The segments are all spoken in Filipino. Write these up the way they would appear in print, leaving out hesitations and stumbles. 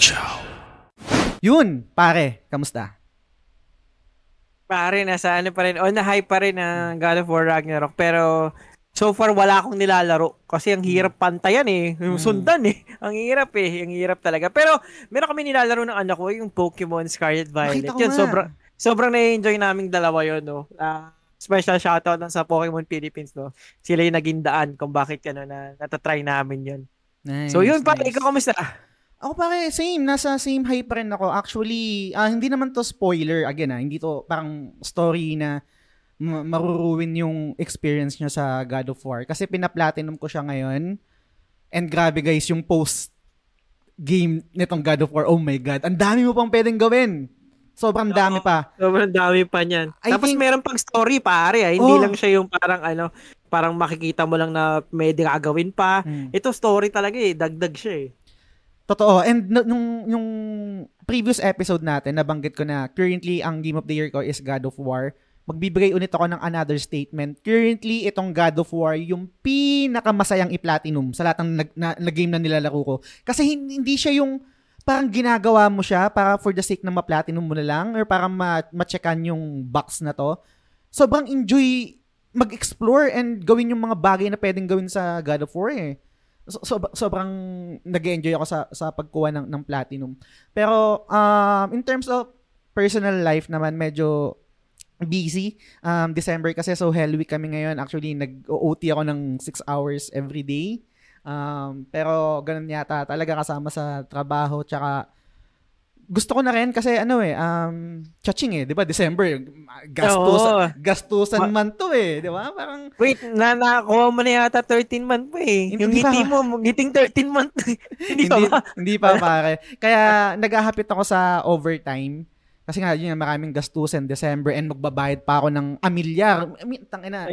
Ciao. Yun, pare, kamusta? Pare, nasa ano pa rin, o na-hype pa rin ang God of War Ragnarok, pero so far wala akong nilalaro kasi ang hirap pantayan eh, yung sundan eh, ang hirap talaga. Pero meron kami nilalaro ng anak ko, yung Pokemon Scarlet Violet. Yun, sobrang na-enjoy naming dalawa yun, no. Special shoutout lang sa Pokemon Philippines, no. Sila yung naging daan kung bakit ano na natatry namin yun. Nice, so yun, pare, ikaw kamusta? Ako pare, same. Nasa same hype pa rin ako. Actually, hindi naman to spoiler. Again, hindi to parang story na maruruin yung experience nyo sa God of War. Kasi pinaplatinum ko siya ngayon. And grabe guys, yung post-game nitong God of War, oh my God, ang dami mo pang pwedeng gawin. Sobrang dami pa. Sobrang dami pa niyan. Tapos meron pang story pare. Hindi lang siya yung parang ano, parang makikita mo lang na may gagawin pa. Ito story talaga eh. Dagdag siya eh. Totoo. And nung previous episode natin, nabanggit ko na currently ang Game of the Year ko is God of War. Magbibigay ulit ako ng another statement. Currently, itong God of War yung pinakamasayang i-platinum sa lahat ng game na nilalaro ko. Kasi hindi siya yung parang ginagawa mo siya para for the sake na ma-platinum mo na lang or para ma-checkan yung box na to. Sobrang enjoy mag-explore and gawin yung mga bagay na pwedeng gawin sa God of War eh. Sobrang nag-enjoy ako sa pagkuha ng platinum. Pero in terms of personal life naman, medyo busy. December kasi, so hell week kami ngayon. Actually, nag-OT ako ng 6 hours every day. Pero ganun yata talaga, kasama sa trabaho. Tsaka gusto ko na rin kasi ano eh, chaching eh, di ba? December, gastusan man to eh, di ba? Parang, wait, nakakuha mo na yata 13 month pa eh. Yung ngiti mo, ngiting 13 month. Hindi pa pare. Kaya nagahapit ako sa overtime. Kasi nga, yun, maraming gastusan December and magbabayad pa ako ng amilyar. I mean, tangina.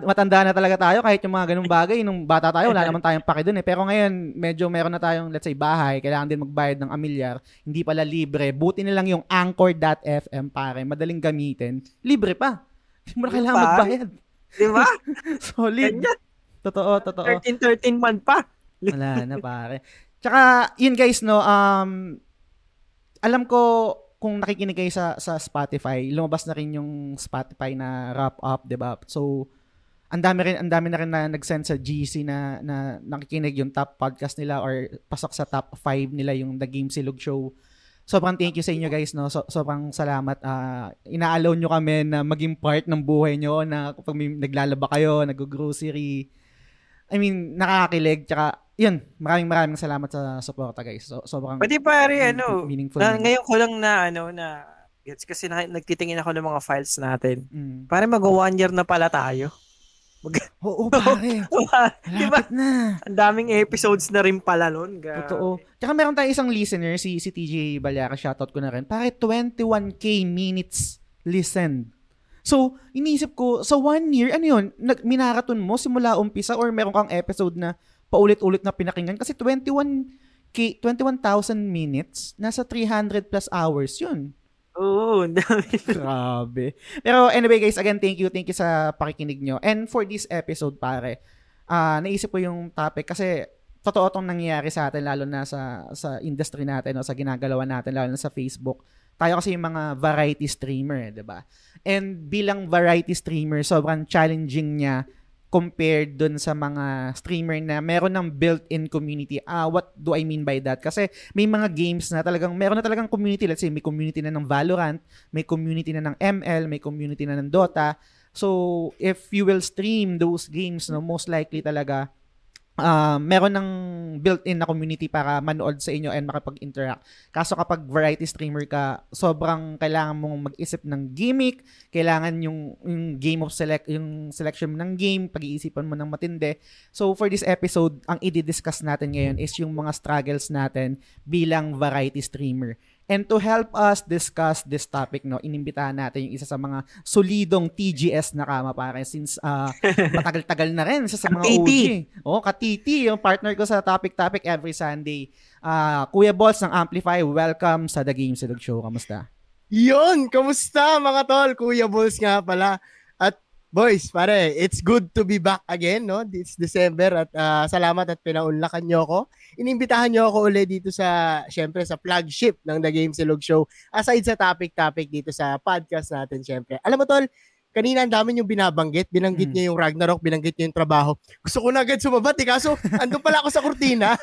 Matanda na talaga tayo kahit yung mga ganung bagay. Nung bata tayo, wala naman tayong paki dun eh. Pero ngayon, medyo meron na tayong, let's say, bahay. Kailangan din magbayad ng amilyar. Hindi pala libre. Buti na lang yung anchor.fm, pare. Madaling gamitin. Libre pa. Hindi mo na kailangan magbayad. Di ba? Solid. Ganyan. Totoo. 13 month pa. Wala na, pare. Tsaka, yun guys, no, alam ko, kung nakikinig kayo sa Spotify, lumabas na rin yung Spotify na wrap-up, diba? So, ang dami na rin na nag-send sa GC na nakikinig yung top podcast nila or pasok sa top 5 nila yung The Gamesilog Show. Sobrang thank you sa inyo guys, no? Sobrang salamat. Inaalaw nyo kami na maging part ng buhay nyo, na kapag naglalaba kayo, nag-grocery. I mean, nakakakilig, tsaka yun, maraming salamat sa suporta guys. So, sobrang pwede pare, ano, ngayon ko lang na, ano, na, gets, kasi nagtitingin ako ng mga files natin. Pare, mag-1 year na pala tayo. Oo, pare. Diba? Na. Ang daming episodes na rin pala nun. Totoo. Tsaka meron tayong isang listener, si TJ Ballares, shoutout ko na rin. Pare, 21,000 minutes listened. So, iniisip ko, sa 1 year, ano yun, minaraton mo simula umpisa or meron kang episode na paulit-ulit na pinakinggan kasi 21,000 minutes, nasa 300 plus hours yun. Oo, dami. Grabe. Pero anyway guys, again, thank you sa pakikinig nyo. And for this episode pare, naisip ko yung topic kasi totoo tong nangyayari sa atin, lalo na sa industry natin o sa ginagalawan natin, lalo na sa Facebook. Tayo kasi yung mga variety streamer, di ba? And bilang variety streamer, sobrang challenging niya compared dun sa mga streamer na meron ng built-in community. What do I mean by that? Kasi may mga games na talagang, meron na talagang community. Let's say, may community na ng Valorant, may community na ng ML, may community na ng Dota. So, if you will stream those games, no, most likely talaga, meron ng built-in na community para manood sa inyo and makapag-interact. Kaso kapag variety streamer ka, sobrang kailangan mong mag-isip ng gimmick, kailangan yung game of yung selection ng game, pag-iisipan mo ng matindi. So for this episode, ang i-discuss natin ngayon is yung mga struggles natin bilang variety streamer. And to help us discuss this topic, no, inimbitahan natin yung isa sa mga solidong TGS na kama pare, since matagal-tagal na rin sa mga OG. Oh, Katiti, yung partner ko sa Topic Topic every Sunday. Kuya Bols ng Amplify, welcome sa The Gamesilog Show. Kamusta? Yun, kamusta mga tol? Kuya Bols nga pala. At Boys, pare, it's good to be back again, no? It's December at salamat at pinaunlakan nyo ako. Inimbitahan nyo ako ulit dito sa, syempre, sa flagship ng The Gamesilog Show. Aside sa topic-topic dito sa podcast natin, syempre. Alam mo, Tol, kanina ang dami nyo binabanggit. Binanggit nyo yung Ragnarok, binanggit nyo yung trabaho. Gusto ko na agad sumabat, eh. Kaso, andun pala ako sa kurtina.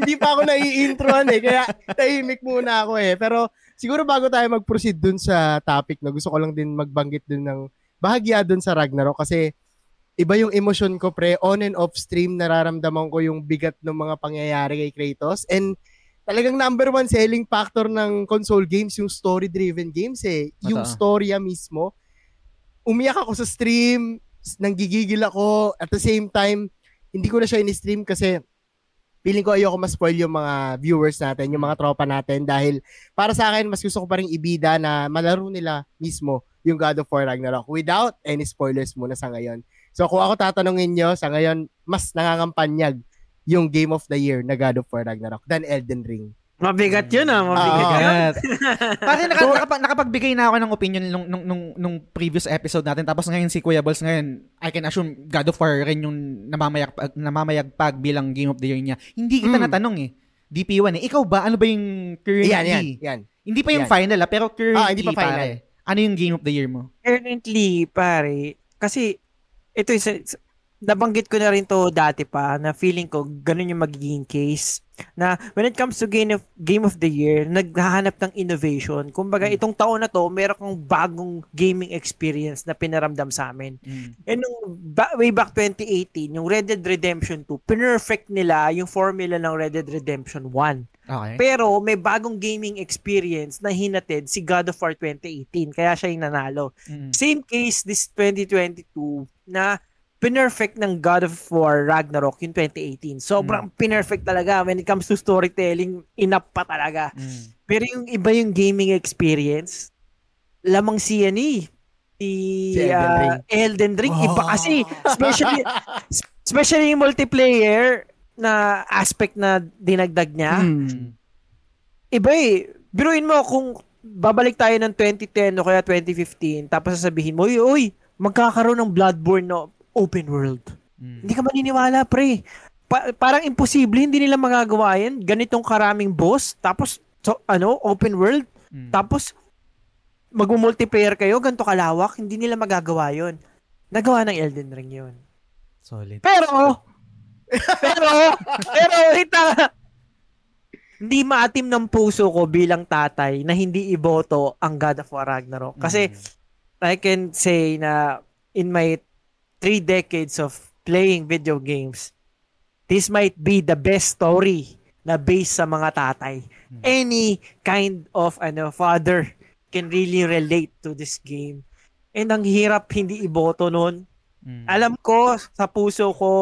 Hindi pa ako nai-introan, eh. Kaya, tahimik muna ako, eh. Pero, siguro bago tayo mag-proceed dun sa topic, no? Gusto ko lang din magbanggit dun ng bahagya dun sa Ragnarok kasi iba yung emosyon ko, pre. On and off stream, nararamdaman ko yung bigat ng mga pangyayari kay Kratos. And talagang number one selling factor ng console games, yung story-driven games, eh. Yung storya mismo. Umiyak ako sa stream, nanggigigil ako. At the same time, hindi ko na siya in-stream kasi feeling ko ayoko ma-spoil yung mga viewers natin, yung mga tropa natin. Dahil para sa akin, mas gusto ko pa rin ibida na malaro nila mismo yung God of War Ragnarok without any spoilers muna sa ngayon. So kung ako tatanungin nyo, sa ngayon, mas nangangampanyag yung Game of the Year na God of War Ragnarok than Elden Ring. Mabigat yun, ah. Mabigat. Kasi nakapagbigay na ako ng opinion nung previous episode natin. Tapos ngayon si Kuya Bols ngayon, I can assume God of War rin yung namamayagpag bilang Game of the Year niya. Hindi kita natanong, eh. DP1, eh. Ikaw ba? Ano ba yung currently? Yan. Hindi pa yung final, ah. Pero currently, hindi pa final. Pare. Ano yung Game of the Year mo? Currently, pare, kasi ito is nabanggit ko na rin to dati pa na feeling ko ganun yung magiging case na when it comes to Game of the Year, naghahanap ng innovation. Kumbaga, itong taon na to, meron kang bagong gaming experience na pinaramdam sa amin. And nung way back 2018, yung Red Dead Redemption 2, pinerfect nila yung formula ng Red Dead Redemption 1. Okay. Pero may bagong gaming experience na hinatid si God of War 2018. Kaya siya yung nanalo. Same case this 2022 na pinerfect ng God of War Ragnarok yung 2018. Sobrang pinerfect talaga when it comes to storytelling. Inap pa talaga. Pero yung iba yung gaming experience, lamang siya ni Elden Ring. Oh. Iba kasi. Especially yung multiplayer na aspect na dinagdag niya. Iba, eh. Biruin mo kung babalik tayo ng 2010 o kaya 2015 tapos sasabihin mo, uy, magkakaroon ng Bloodborne no open world. Hindi ka maniniwala, pre. Parang imposible, hindi nila magagawa yan. Ganitong karaming boss tapos open world tapos mag-multiplayer kayo, ganito kalawak, hindi nila magagawa yon. Nagawa ng Elden Ring yon. Solid. Pero kita hindi maatim ng puso ko bilang tatay na hindi iboto ang God of War Ragnarok. Kasi I can say na in my 3 decades of playing video games, this might be the best story na based sa mga tatay. Any kind of father can really relate to this game. And ang hirap hindi iboto nun. Alam ko, sa puso ko,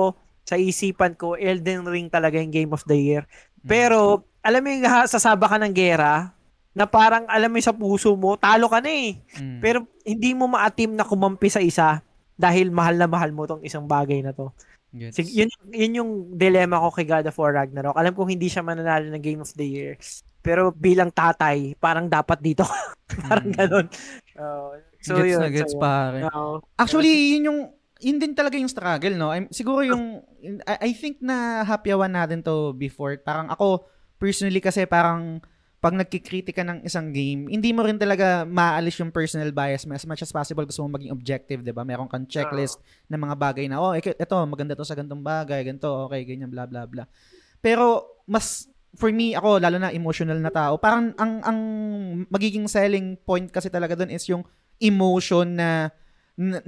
sa isipan ko, Elden Ring talaga yung Game of the Year. Pero, alam mo yung sasaba ka ng gera, na parang alam mo sa puso mo, talo ka na, eh. Pero, hindi mo maatim na kumampi sa isa dahil mahal na mahal mo tong isang bagay na to. Yes. So, yun yung dilemma ko kay God of War Ragnarok. Alam kong hindi siya mananalo ng Game of the Year. Pero, bilang tatay, parang dapat dito. Parang ganun. Gets, pare. Actually, yun yung yun din talaga yung struggle, no? Siguro yung, I think na hapyawan natin to before. Parang ako, personally kasi parang pag nagkikritika ng isang game, hindi mo rin talaga maalis yung personal bias. As much as possible, gusto mo maging objective, di ba? Meron kang checklist na mga bagay na, eto, maganda to sa gantong bagay, ganito, okay, ganyan, bla, bla, bla. Pero, mas, for me, ako, lalo na emotional na tao, parang ang magiging selling point kasi talaga dun is yung emotion na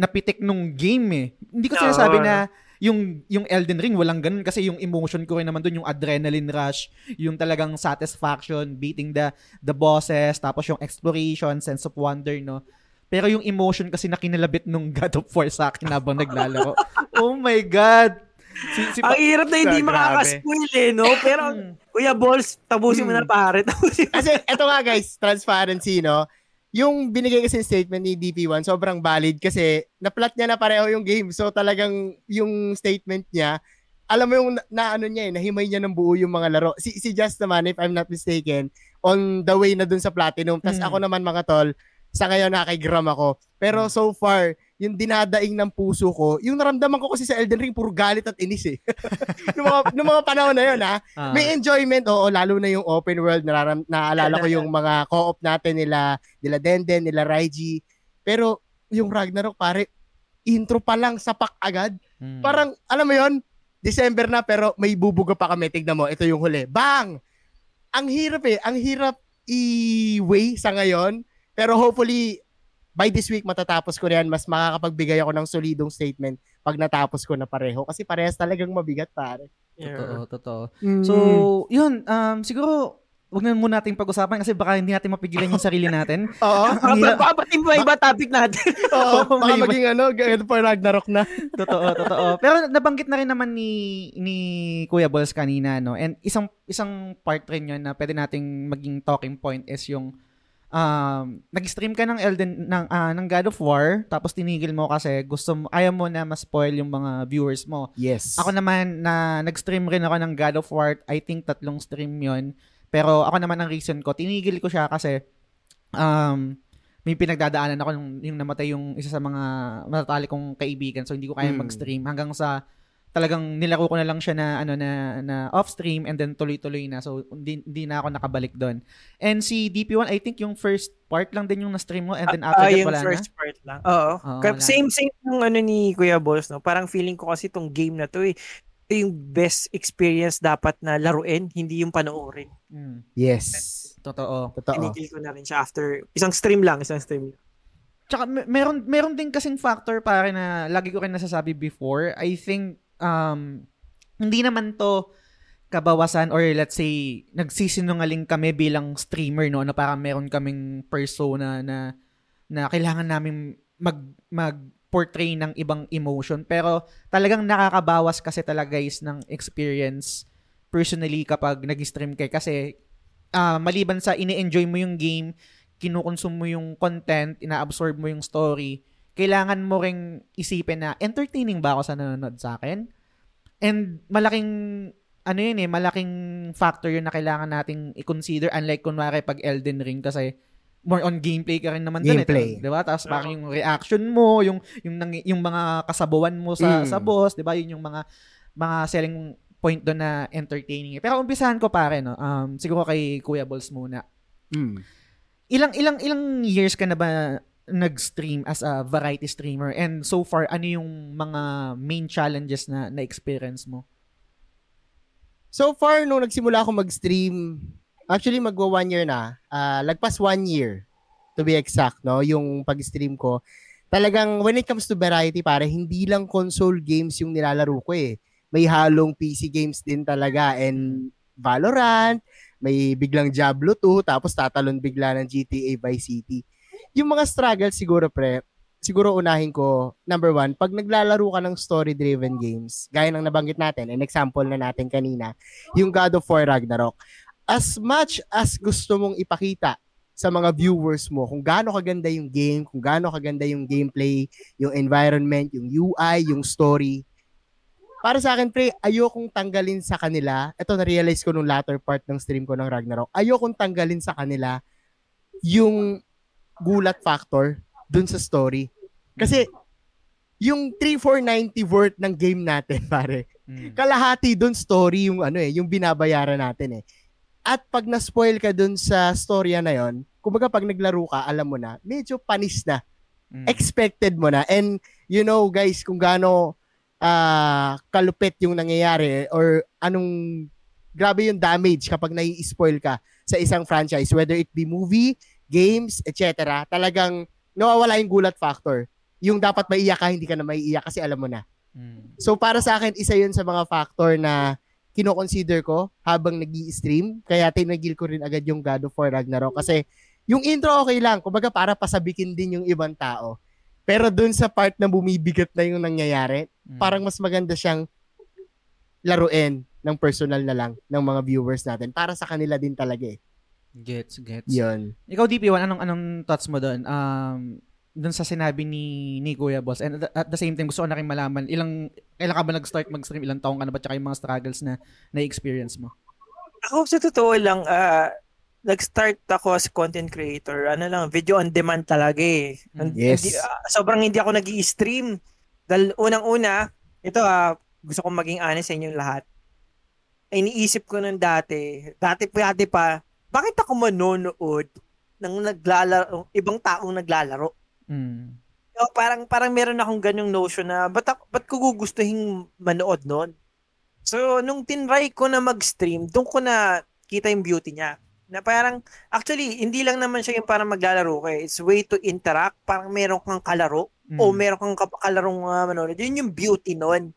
napitik nung game, eh. Hindi ko sinasabi na yung Elden Ring walang ganun kasi yung emotion ko rin naman doon, yung adrenaline rush, yung talagang satisfaction beating the bosses, tapos yung exploration, sense of wonder, no. Pero yung emotion kasi na kinalabit nung God of War sa akin habang naglalaro. Oh my God. Ang hirap na hindi makakaspoil, eh, no? Pero Kuya Bols, tabusin mo na, pare. Kasi eto nga, guys, transparency, no. Yung binigay kasi statement ni DP1, sobrang valid kasi na-plot niya na pareho yung game. So talagang yung statement niya, alam mo yung naano niya, eh, nahimay niya ng buo yung mga laro. Si Just naman, if I'm not mistaken, on the way na dun sa Platinum. Tapos ako naman, mga tol, sa ngayon nakakigram ako. Pero so far, yung dinadaing ng puso ko, yung naramdaman ko kasi sa Elden Ring, puro galit at inis eh. Nung mga panahon na yun, ha? May enjoyment, oo, lalo na yung open world, naalala ko yung mga co-op natin nila Denden, nila Raiji. Pero yung Ragnarok, pare, intro pa lang, sapak agad. Parang, alam mo yun, December na, pero may bubuga pa kami, tignan mo, ito yung huli. Bang! Ang hirap eh, ang hirap i-weigh sa ngayon, pero hopefully, by this week, matatapos ko na yan. Mas makakapagbigay ako ng solidong statement pag natapos ko na pareho. Kasi parehas talagang mabigat, pare. Yeah. Totoo. Mm. So, yun. Siguro, huwag na muna natin pag-usapan kasi baka hindi natin mapigilan yung sarili natin. Oo. Baka pati ba iba topic natin? Oo. Baka maging ganito po Ragnarok na. Totoo. Pero nabanggit na rin naman ni Kuya Bols kanina, no? And isang part rin yun na pwede nating maging talking point is yung nag-stream ka ng God of War, tapos tinigil mo kasi ayaw mo na ma-spoil yung mga viewers mo. Yes. Ako naman na nag-stream rin ako ng God of War, I think 3 stream yun. Pero ako naman ang reason ko, tinigil ko siya kasi may pinagdadaanan ako yung namatay yung isa sa mga matatali kong kaibigan, so hindi ko kaya mag-stream hanggang sa talagang nilaro ko na lang siya na off stream and then tuloy-tuloy na. So hindi na ako nakabalik doon. And si DP1, I think yung first part lang din yung na-stream mo and then after that wala na. First part lang. Oo. Same yung ni Kuya Bols, no. Parang feeling ko kasi tong game na to, ito yung best experience dapat na laruin, hindi yung panoorin. Yes. Totoo. Tinigil ko na rin siya after isang stream lang. Tsaka meron din kasing factor para na lagi ko rin nasasabi before. I think hindi naman to kabawasan or let's say nagsisinungaling kami bilang streamer, no, na parang meron kaming persona na kailangan namin mag-portray ng ibang emotion, pero talagang nakakabawas kasi talaga guys ng experience personally kapag nag-stream kay kasi maliban sa ini-enjoy mo yung game, kinukonsume mo yung content, ina-absorb mo yung story, kailangan mo ring isipin na entertaining ba ako sa nanonood sa akin? And malaking malaking factor yun na kailangan nating i-consider, unlike kunwari pag Elden Ring kasi more on gameplay ka rin naman doon eh, 'di ba? Tapos parang yung reaction mo, yung mga kasabuan mo sa boss, 'di ba? Yun yung mga selling point doon na entertaining. Pero umpisahan ko pare, no. Siguro kay Kuya Bols muna. Ilang years ka na ba nag-stream as a variety streamer, and so far ano yung mga main challenges na na-experience mo? So far nung nagsimula ako mag-stream, actually magwa 1 year na, lagpas 1 year to be exact, no, yung pag-stream ko. Talagang when it comes to variety, pare, hindi lang console games yung nilalaro ko eh. May halong PC games din talaga, and Valorant, may biglang Diablo 2, tapos tatalon bigla ng GTA Vice City. Yung mga struggles siguro unahin ko, number 1, pag naglalaro ka ng story-driven games, gaya ng nabanggit natin, an example na natin kanina, yung God of War Ragnarok. As much as gusto mong ipakita sa mga viewers mo kung gaano kaganda yung game, kung gaano kaganda yung gameplay, yung environment, yung UI, yung story, para sa akin, pre, ayokong tanggalin sa kanila. Ito, na-realize ko nung latter part ng stream ko ng Ragnarok. Ayokong tanggalin sa kanila yung gulat factor dun sa story. Kasi, yung 3,490 worth ng game natin, pare. Kalahati dun story yung yung binabayaran natin eh. At pag na-spoil ka dun sa storya na yon, kumbaga pag naglaro ka, alam mo na, medyo panis na. Expected mo na. And, you know, guys, kung gaano kalupit yung nangyayari or anong grabe yung damage kapag nai-spoil ka sa isang franchise, whether it be movie, games, etc. Talagang nawawala yung gulat factor. Yung dapat maiiyak ka, hindi ka na maiiyak kasi alam mo na. So para sa akin, isa yun sa mga factor na kinoconsider ko habang nag-i-stream. Kaya tinagil ko rin agad yung God of War Ragnarok. Kasi yung intro okay lang. Kumbaga para pasabikin din yung ibang tao. Pero dun sa part na bumibigat na yung nangyayari, parang mas maganda siyang laruin ng personal na lang ng mga viewers natin. Para sa kanila din talaga eh. Gets. Yun. Ikaw, DP1, anong thoughts mo doon? Doon sa sinabi ni Kuya Bols. And at the same time, gusto ko na rin malaman, kailan ka ba nag-start mag-stream? Ilang taong ka na ba? Tsaka yung mga struggles na na-experience mo? Ako, sa totoo lang, nag-start ako as content creator, ano lang, video on demand talaga eh. Yes. Hindi, sobrang hindi ako nag-i-stream. Dahil unang-una, ito gusto kong maging honest sa inyong lahat. Iniisip ko nun dati pa, bakit ako manonood ng naglalaro, ibang taong naglalaro? Mm. So, parang meron akong ganyong notion na, ba't ko gugustuhin manood nun? So, nung tinry ko na mag-stream, doon ko na kita yung beauty niya. Na parang, actually, hindi lang naman siya yung parang maglalaro ka. It's way to interact. Parang meron kang kalaro o meron kang kapakalaro manonood. Yun yung beauty nun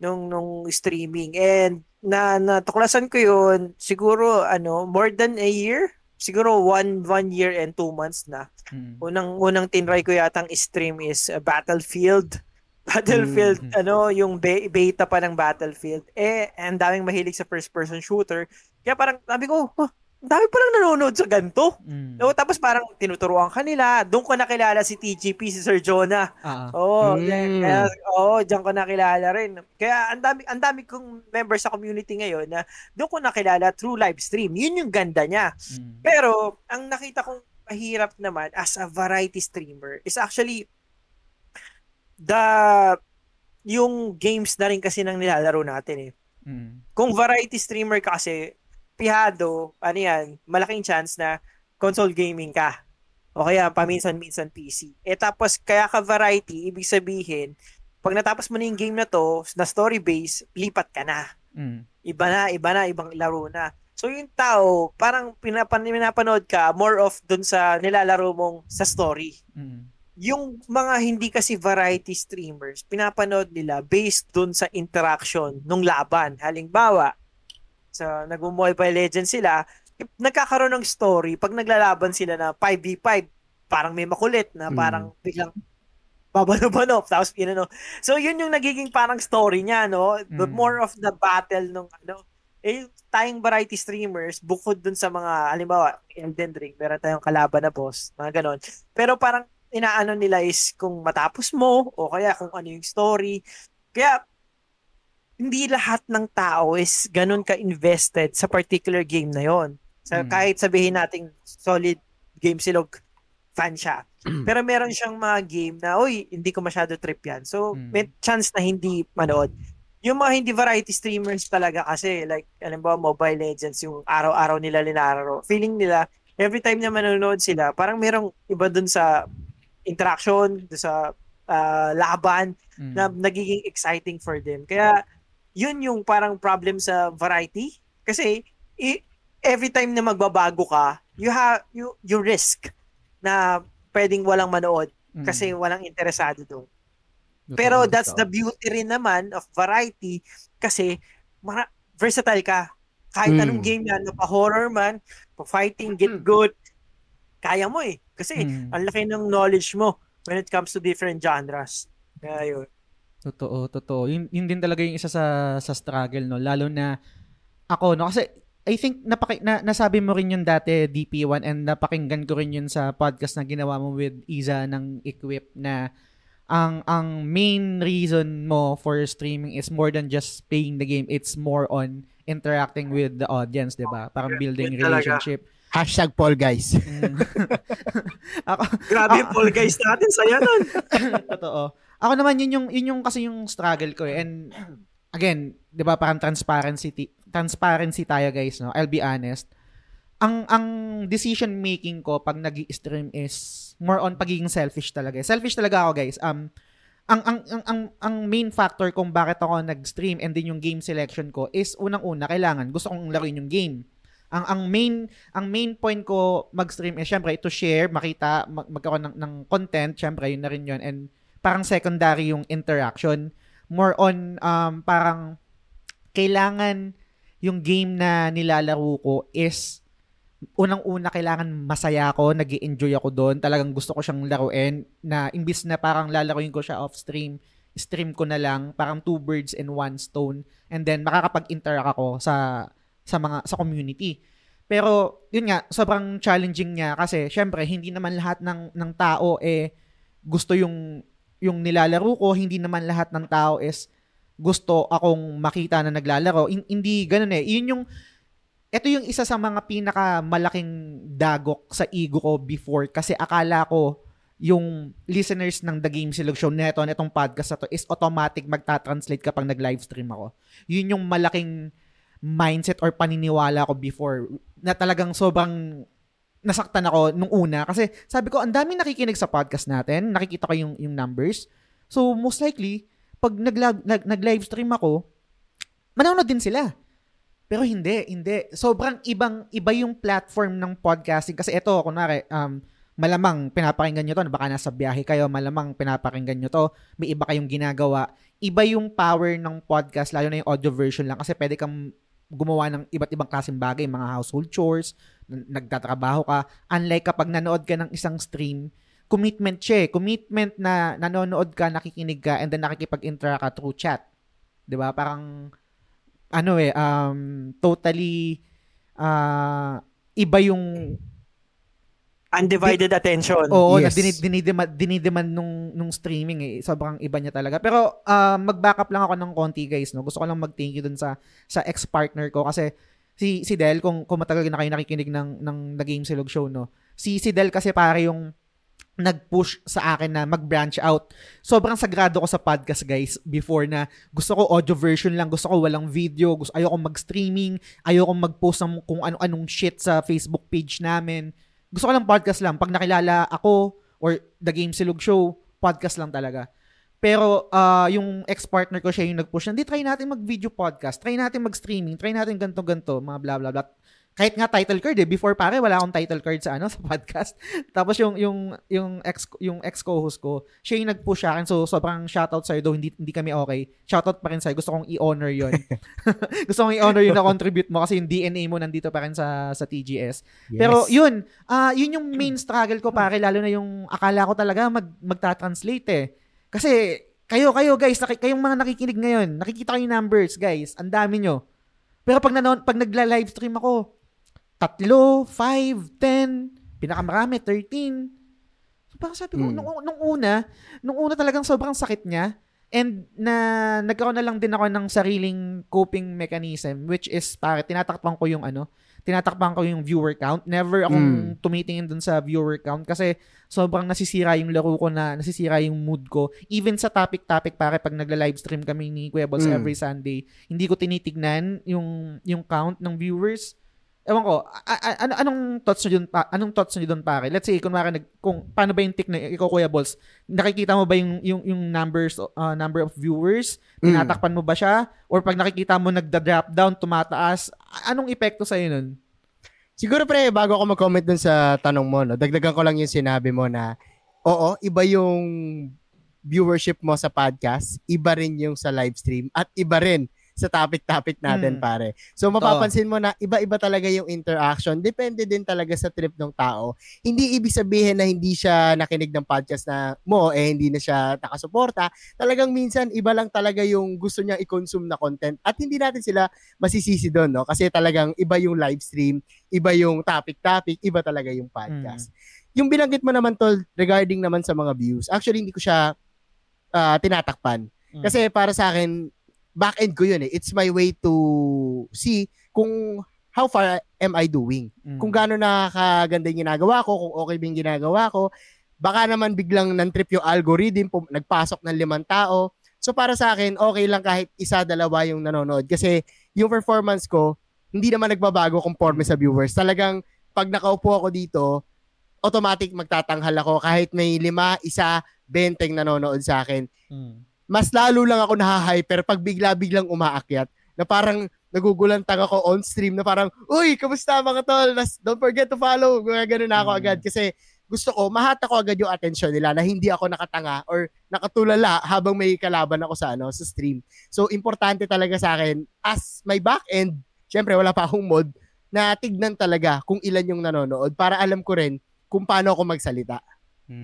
nung streaming. And natuklasan ko yun siguro, more than a year. Siguro one year and 2 months na. Mm. Unang tinry ko yata ang stream is Battlefield, yung beta pa ng Battlefield. Ang daming mahilig sa first-person shooter. Kaya parang sabi ko, dami palang nanonood sa ganito. Mm. So, tapos parang tinuturuan kanila. Doon ko nakilala si TGP, si Sir Jonah. Diyan ko nakilala rin. Kaya ang dami kong members sa community ngayon na doon ko nakilala through live stream. Yun yung ganda niya. Mm. Pero ang nakita kong mahirap naman as a variety streamer is actually yung games na rin kasi nang nilalaro natin eh. Mm. Kung variety streamer ka kasi, pihado, malaking chance na console gaming ka. O kaya, paminsan-minsan PC. Tapos, kaya ka variety, ibig sabihin, pag natapos mo na yung game na to, na story-based, lipat ka na. Mm. Iba na, ibang laro na. So, yung tao, parang pinapanood ka more of dun sa nilalaro mong sa story. Mm. Yung mga hindi kasi variety streamers, pinapanood nila based dun sa interaction nung laban. Halimbawa, so, nag-Mobile Legends sila, nagkakaroon ng story pag naglalaban sila na 5v5, parang may makulit na parang biglang babalo-balo, tapos So, yun yung nagiging parang story niya, no? But more of the battle nung, tayong variety streamers, bukod dun sa mga, halimbawa, Elden Ring, meron tayong kalaban na boss, mga ganon. Pero parang inaano nila is kung matapos mo, o kaya kung ano yung story. Kaya, hindi lahat ng tao is ganun ka-invested sa particular game na yon. So, kahit sabihin natin solid Gamesilog fan siya. Pero meron siyang mga game na, hindi ko masyado trip yan. So, may chance na hindi manood. Yung mga hindi variety streamers talaga kasi, like, Mobile Legends, yung araw-araw nila linararo. Feeling nila, every time na manonood sila, parang merong iba dun sa interaction, dun sa laban, na nagiging exciting for them. Kaya, yun yung parang problem sa variety kasi every time na magbabago ka you risk na pwedeng walang manood kasi walang interesado doon. Pero that's the beauty rin naman of variety kasi versatile ka kahit anong game yan, pa horror man, pa fighting, get good, kaya mo eh kasi ang laki ng knowledge mo when it comes to different genres. Kaya yun. Totoo. Yun din talaga yung isa sa struggle, no? Lalo na ako, no? Kasi I think nasabi mo rin yun dati, DP1, and napakinggan ko rin yun sa podcast na ginawa mo with Iza ng Equip na ang main reason mo for streaming is more than just playing the game. It's more on interacting with the audience, diba? Parang building relationship. Hashtag Paul Guys. Grabe yung Paul Guys natin, saya nun. Totoo. Ako naman yun yung kasi yung struggle ko eh. And again, 'di ba parang transparency tayo guys, no? I'll be honest. Ang decision making ko pag nag-i-stream is more on pagiging selfish talaga. Selfish talaga ako, guys. Ang main factor kung bakit ako nag-stream and din yung game selection ko is unang-una kailangan gusto kong laruin yung game. Ang main point ko mag-stream is syempre to share, makita, magkaroon ng content, syempre yun na rin yun. And parang secondary yung interaction. More on, parang kailangan yung game na nilalaro ko is unang-una kailangan masaya ako, nag-i-enjoy ako doon, talagang gusto ko siyang laruin na imbis na parang lalaruin ko siya off-stream, stream ko na lang, parang two birds in one stone and then makakapag-interact ako sa community. Pero, yun nga, sobrang challenging niya kasi syempre, hindi naman lahat ng tao gusto yung nilalaro ko, hindi naman lahat ng tao is gusto akong makita na naglalaro. Hindi ganun eh. Yun yung Ito yung isa sa mga pinakamalaking dagok sa ego ko before kasi akala ko yung listeners ng The Gamesilog Show neto, netong podcast na to is automatic magta-translate kapag nag-livestream ako. Yun yung malaking mindset or paniniwala ko before na talagang sobrang nasaktan ako nung una kasi sabi ko ang dami nakikinig sa podcast natin, nakikita ko yung numbers. So most likely pag nag-livestream ako, manonood din sila. Pero hindi. Sobrang iba yung platform ng podcasting kasi ito, kunwari, malamang pinapakinggan nyo to, baka nasa biyahe kayo, malamang pinapakinggan nyo to, may iba kayong ginagawa. Iba yung power ng podcast, lalo na yung audio version lang kasi pwede kang gumawa ng iba't ibang klaseng bagay, mga household chores, nagtatrabaho ka. Unlike kapag nanood ka ng isang stream, commitment siya eh. Commitment na nanonood ka, nakikinig ka, and then nakikipag-interact ka through chat. Diba? Parang totally iba yung undivided attention. Oo, yes. Dinidemand nung streaming eh. Sobrang iba niya talaga. Pero mag-backup lang ako ng konti, guys, no. Gusto ko lang mag-thank you dun sa ex-partner ko kasi si Del, kung matagal na kayo nakikinig ng The Gamesilog Show, no. Si Del kasi para yung nag-push sa akin na mag-branch out. Sobrang sagrado ko sa podcast, guys, before na gusto ko audio version lang, gusto ko walang video, ayoko mag-streaming, ayoko mag-post ng kung ano-anong shit sa Facebook page namin. Gusto ko lang podcast lang. Pag nakilala ako or The Gamesilog Show, podcast lang talaga. Pero yung ex-partner ko, siya yung nag-push na, try natin mag-video podcast, try natin mag-streaming, try natin ganto-ganto, mga blah, blah, blah. Kahit nga title card eh, before pare wala akong title card sa podcast. Tapos yung ex co-host ko, siya yung nag-push sa akin. So sobrang shoutout sa iyo, though hindi kami okay. Shoutout pa rin sa iyo. Gusto kong i-honor 'yon. Gusto kong i-honor yung na-contribute mo kasi yung DNA mo nandito pa rin sa TGS. Yes. Pero yun, yun yung main struggle ko pare, lalo na yung akala ko talaga magta-translate eh. Kasi kayo guys, kayong mga nakikinig ngayon, nakikita ko yung numbers, guys. Ang dami nyo. Pero pag nagla-livestream ako, 3, 5, 10, pinakamarami, 13. So parang sabi ko, nung una talagang sobrang sakit niya. And nagkaroon na lang din ako ng sariling coping mechanism, which is pare, tinatakpan ko yung viewer count. Never akong tumitingin dun sa viewer count kasi sobrang nasisira yung laro ko, na nasisira yung mood ko. Even sa topic-topic pare, pag nagla-livestream kami ni Kuya Bols every Sunday, hindi ko tinitignan yung count ng viewers. Ewan ko, anong thoughts nyo doon pare? Let's say, kung paano ba yung tick na ikaw, Kuya Bols? Nakikita mo ba yung numbers, number of viewers? Tinatakpan mo ba siya? Or pag nakikita mo nagda-drop down, tumataas, anong epekto sa'yo nun? Siguro pre, bago ako mag-comment dun sa tanong mo, no, dagdagan ko lang yung sinabi mo na, oo, iba yung viewership mo sa podcast, iba rin yung sa live stream, at iba rin sa topic-topic natin pare. So mapapansin mo na iba-iba talaga yung interaction. Depende din talaga sa trip ng tao. Hindi ibig sabihin na hindi siya nakinig ng podcast na mo eh hindi na siya nakasuporta. Talagang minsan iba lang talaga yung gusto niya i-consume na content at hindi natin sila masisisi doon, no? Kasi talagang iba yung live stream, iba yung topic-topic, iba talaga yung podcast. Yung binanggit mo naman tol regarding naman sa mga views. Actually hindi ko siya tinatakpan. Kasi para sa akin back-end ko yun eh. It's my way to see kung how far am I doing. Kung gaano nakakaganda yung ginagawa ko, kung okay ba yung ginagawa ko. Baka naman biglang nantrip yung algorithm, nagpasok ng 5 tao. So para sa akin, okay lang kahit 1-2 yung nanonood. Kasi yung performance ko, hindi naman nagbabago conforme sa viewers. Talagang pag nakaupo ako dito, automatic magtatanghal ako kahit may 5, 1, 20 nanonood sa akin. Mas lalo lang ako nahahyper pag bigla-biglang umaakyat na parang nagugulantang ako on stream na parang, uy, kamusta mga tol? Don't forget to follow. Gano'n na ako agad kasi gusto ko, mahata ko agad yung attention nila na hindi ako nakatanga or nakatulala habang may kalaban ako sa stream. So, importante talaga sa akin as my back-end, syempre wala pa akong mod, na tignan talaga kung ilan yung nanonood para alam ko rin kung paano ako magsalita.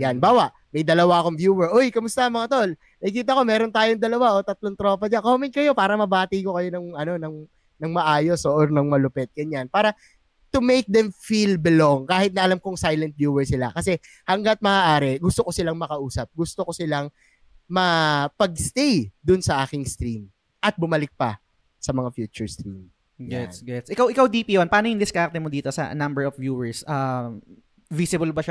Yan, bawa. May 2 akong viewer. Uy, kamusta mga tol? Nakikita ko, meron tayong 2 o 3 tropa dyan. Comment kayo para mabati ko kayo ng maayos or ng malupit. Ganyan. Para to make them feel belong kahit na alam kong silent viewer sila. Kasi hanggat maaari, gusto ko silang makausap. Gusto ko silang mapag-stay dun sa aking stream at bumalik pa sa mga future stream. Gets. Ikaw DP1, paano yung diskarte mo dito sa number of viewers? Visible ba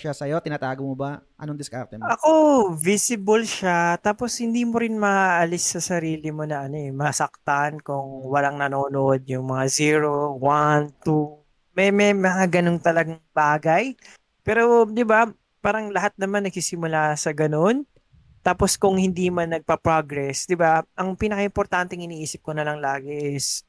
siya sa iyo? Tinatago mo ba? Anong diskarte mo? Ako, visible siya. Tapos hindi mo rin maaalis sa sarili mo na masaktan kung walang nanonood, yung mga 0, 1, 2. May mga ganung talagang bagay. Pero 'di ba, parang lahat naman nagsisimula sa ganun. Tapos kung hindi man nagpa-progress, 'di ba? Ang pinaka-importanteng iniisip ko na lang lagi is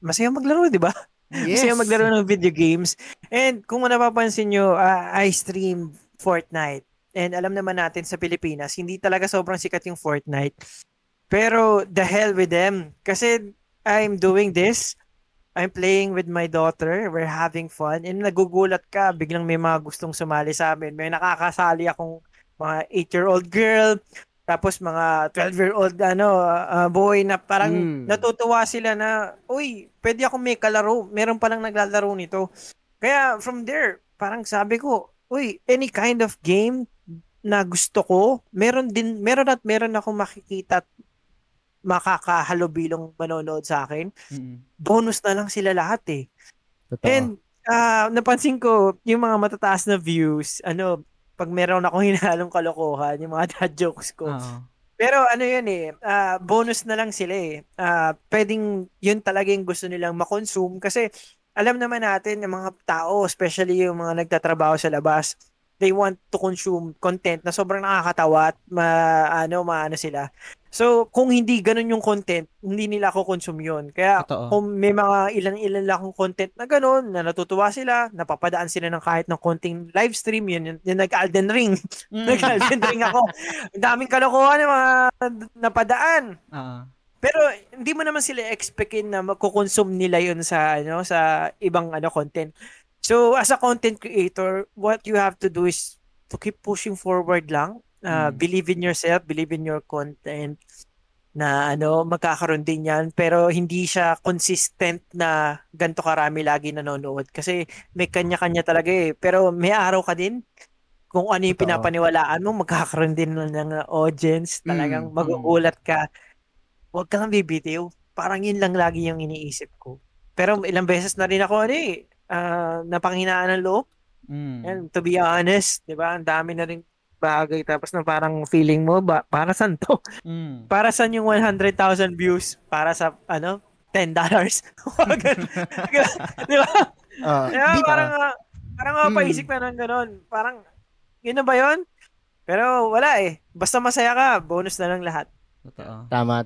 masaya maglaro, 'di ba? Yes. Masaya maglaro ng video games. And kung napapansin nyo, I stream Fortnite. And alam naman natin sa Pilipinas, hindi talaga sobrang sikat yung Fortnite. Pero the hell with them. Kasi I'm doing this. I'm playing with my daughter. We're having fun. And nagugulat ka, biglang may mga gustong sumali sa amin. May nakakasali akong mga 8-year-old girl, tapos mga 12-year-old boy na parang natutuwa sila na, uy, pwede akong may kalaro. Meron palang naglalaro nito. Kaya from there, parang sabi ko, uy, any kind of game na gusto ko, meron akong makikita at makakahalubilo manonood sa akin. Bonus na lang sila lahat eh. Totoo. And napansin ko, yung mga matataas na views, pag meron akong hinahalong kalokohan, yung mga dad jokes ko. Uh-huh. Pero bonus na lang sila eh. Pwedeng yun talaga yung gusto nilang makonsume kasi alam naman natin yung mga tao, especially yung mga nagtatrabaho sa labas, they want to consume content na sobrang nakakatawa at maano sila. So, kung hindi ganun yung content, hindi nila ko-consume yun. Kaya totoo. Kung may mga ilan-ilan lang akong content na ganun, na natutuwa sila, napapadaan sila ng kahit ng konting live stream, yun nag-Elden Ring. Nag-Elden Ring ako. Ang daming kalokohan yung mga napadaan. Uh-huh. Pero hindi mo naman sila expectin na magko-consume nila yun sa ibang content. So, as a content creator, what you have to do is to keep pushing forward lang. Believe in yourself, believe in your content na magkakaroon din yan. Pero hindi siya consistent na ganito karami lagi nanonood. Kasi may kanya-kanya talaga eh. Pero may araw ka din. Kung ano yung pinapaniwalaan mo, magkakaroon din ng audience. Talagang magugulat ka. Huwag ka lang bibitiw. Parang yun lang lagi yung iniisip ko. Pero ilang beses na rin ako napanghinaan ng loob. And to be honest, di ba? Ang dami na rin bagay. Tapos na parang feeling mo, para saan to? Para saan yung 100,000 views? Para sa, $10? Di ba? Parang mapaisip ka ng ganun. Parang, yun na ba yun? Pero wala eh. Basta masaya ka, bonus na lang lahat. Totoo. Tama.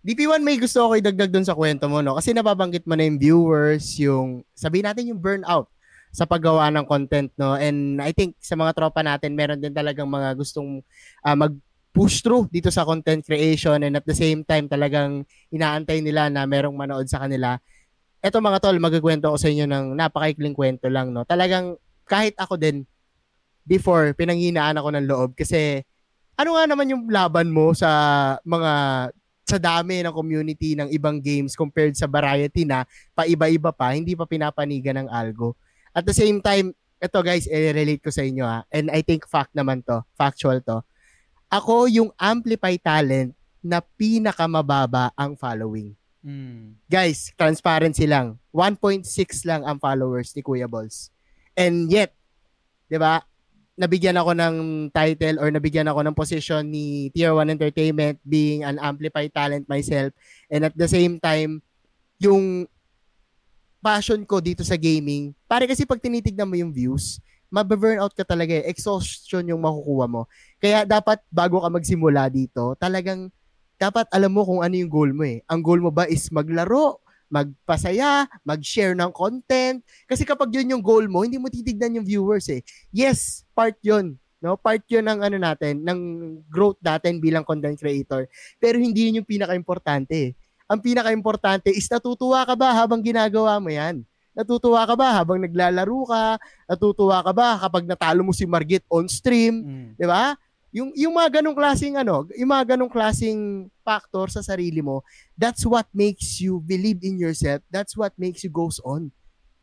DP1, may gusto ako idagdag dun sa kwento mo, no? Kasi nababanggit mo na yung viewers, yung, sabihin natin yung burnout sa paggawa ng content, no? And I think sa mga tropa natin, meron din talagang mga gustong mag-push through dito sa content creation and at the same time talagang inaantay nila na merong manood sa kanila. Eto mga tol, magagwento ko sa inyo ng napakaikling kwento lang, no? Talagang kahit ako din, before, pinanghinaan ako ng loob kasi ano nga naman yung laban mo sa dami ng community ng ibang games compared sa variety na paiba-iba pa, hindi pa pinapanigan ng algo. At the same time, ito guys, i-relate ko sa inyo ha. And I think fact naman to, factual to. Ako yung Amplified Talent na pinakamababa ang following. Guys, transparency lang. 1.6 lang ang followers ni Kuya Bols. And yet, 'di ba? Nabigyan ako ng title or nabigyan ako ng position ni Tier 1 Entertainment being an Amplified Talent myself. And at the same time, yung passion ko dito sa gaming, pare kasi pag tinitignan mo yung views, mababurnout ka talaga eh. Exhaustion yung makukuha mo. Kaya dapat bago ka magsimula dito, talagang dapat alam mo kung ano yung goal mo eh. Ang goal mo ba is maglaro, magpasaya, mag-share ng content. Kasi kapag yun yung goal mo, hindi mo titignan yung viewers eh. Yes, part yun. No? Part yun ng ng growth natin bilang content creator. Pero hindi yun yung pinaka-importante eh. Ang pinaka-importante is natutuwa ka ba habang ginagawa mo yan? Natutuwa ka ba habang naglalaro ka? Natutuwa ka ba kapag natalo mo si Margit on stream? Di ba? Yung mga ganong klaseng yung mga ganong klaseng factor sa sarili mo, that's what makes you believe in yourself. That's what makes you goes on.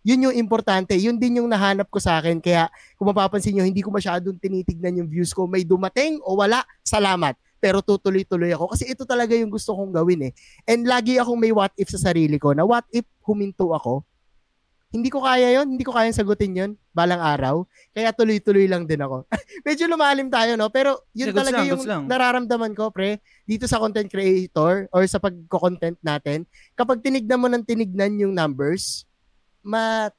Yun yung importante. Yun din yung nahanap ko sa akin. Kaya kung mapapansin nyo, hindi ko masyadong tinitignan yung views ko. May dumating o wala, salamat. pero tutuloy-tuloy ako. Kasi ito talaga yung gusto kong gawin eh. And lagi akong may what if sa sarili ko na what if huminto ako? Hindi ko kaya yon, hindi ko kayang sagutin yon balang araw. Kaya tuloy-tuloy lang din ako. Medyo lumalim tayo, no? Pero yun talaga yung nararamdaman ko, pre, dito sa content creator or sa pagko-content natin. Kapag tinignan mo ng tinignan yung numbers,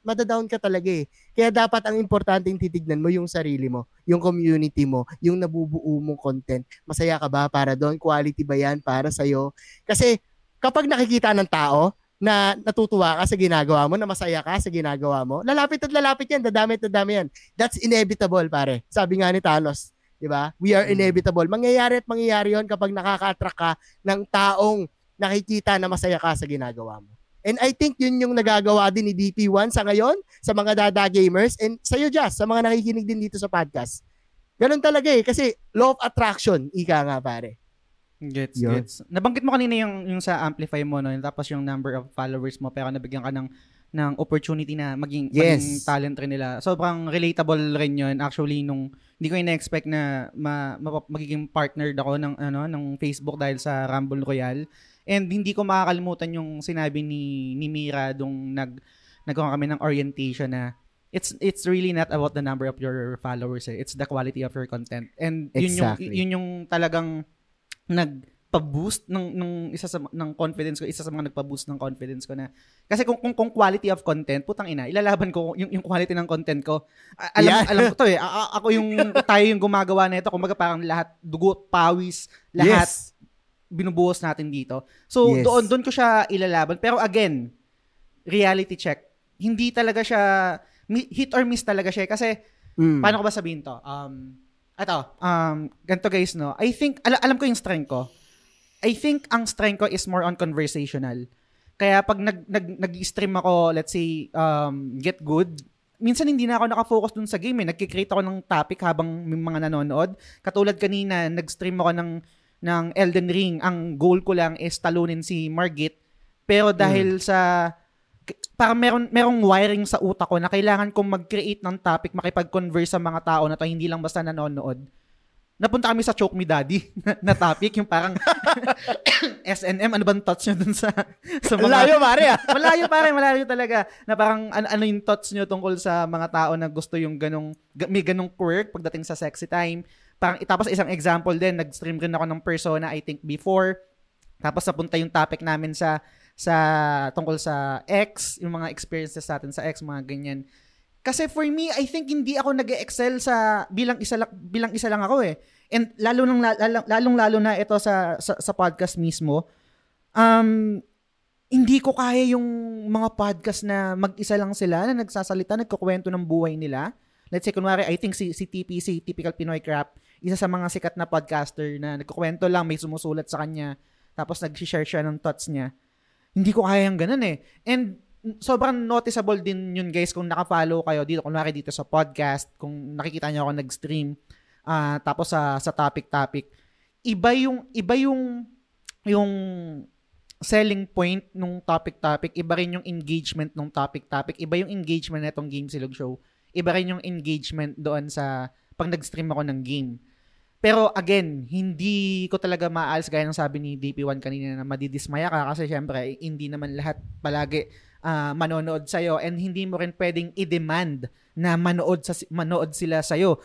madadown ka talaga eh. Kaya dapat ang importanteng titignan mo yung sarili mo, yung community mo, yung nabubuo mong content. Masaya ka ba para doon? Quality ba yan para sa'yo? Kasi kapag nakikita ng tao, na natutuwa ka sa ginagawa mo, na masaya ka sa ginagawa mo, lalapit at lalapit yan, dadami at dadami yan. That's inevitable, pare. Sabi nga ni Thanos, di ba? We are inevitable. Mangyayari at mangyayari yun kapag nakaka-attract ka ng taong nakikita na masaya ka sa ginagawa mo. And I think yun yung nagagawa din ni DP1 sa ngayon, sa mga Dada Gamers, and sa'yo, Jazz, sa mga nakikinig din dito sa podcast. Ganun talaga eh, kasi law of attraction, ika nga, pare. Gets. Nabanggit mo kanina yung sa Amplify mo, no? Tapos yung number of followers mo, pero nabigyan ka ng opportunity na maging talent rin nila. Sobrang relatable rin yun. Actually, nung hindi ko ina-expect na magiging partnered ako ng Facebook dahil sa Rumble Royale. And hindi ko makakalimutan yung sinabi ni Mira nung nagkaroon kami ng orientation na it's really not about the number of your followers. Eh. It's the quality of your content. And yun yung talagang nagpa-boost ng isa sa ng confidence ko, isa sa mga nagpa-boost ng confidence ko na kasi kung quality of content, putang ina, ilalaban ko yung quality ng content ko. Alam ko to eh. Ako tayo yung gumagawa nito. Kumbaga parang lahat dugo, pawis, lahat binubuhos natin dito. So doon ko siya ilalaban. Pero again, reality check. Hindi talaga siya hit or miss talaga siya kasi paano ko ba sabihin to? Ganito guys, no? I think, alam ko yung strength ko. I think ang strength ko is more on conversational. Kaya pag nag-stream ako, let's say, get good, minsan hindi na ako nakafocus dun sa game eh. Nagkikreate ako ng topic habang may mga nanonood. Katulad kanina, nag-stream ako ng Elden Ring. Ang goal ko lang is talunin si Margit. Pero dahil sa... parang merong wiring sa utak ko na kailangan kong mag-create ng topic, makipag-converse sa mga tao na to, hindi lang basta nanonood. Napunta kami sa Choke Me Daddy na topic, yung parang S&M, ano bang thoughts nyo dun sa mga... Malayo talaga. Na parang ano yung thoughts nyo tungkol sa mga tao na gusto yung ganong, may ganong quirk pagdating sa sexy time. Parang itapos isang example din, nag-stream rin ako ng Persona, I think before. Tapos napunta yung topic namin sa tungkol sa X, yung mga experiences natin sa X, mga ganyan. Kasi for me, I think hindi ako nag-excel sa bilang isa lang ako eh. And lalong na ito sa podcast mismo. Hindi ko kaya yung mga podcast na mag-isa lang sila na nagsasalita, nagkukuwento ng buhay nila. Let's say kunwari, I think si TPC, Typical Pinoy Crap, isa sa mga sikat na podcaster na nagkukuwento lang, may sumusulat sa kanya, tapos nag-share siya ng thoughts niya. Hindi ko kaya yung ganun eh. And sobrang noticeable din yun guys kung nakafollow kayo dito. Kung nakikita dito sa podcast, kung nakikita nyo ako nag-stream, tapos sa topic-topic. Iba yung selling point nung topic-topic. Iba rin yung engagement nung topic-topic. Iba yung engagement na itong Gamesilog Show. Iba rin yung engagement doon sa pag nag-stream ako ng game. Pero again, hindi ko talaga maaalis gaya ng sabi ni DP1 kanina na madidismaya ka kasi syempre hindi naman lahat palagi manonood sa'yo and hindi mo rin pwedeng i-demand na manood sila sa'yo.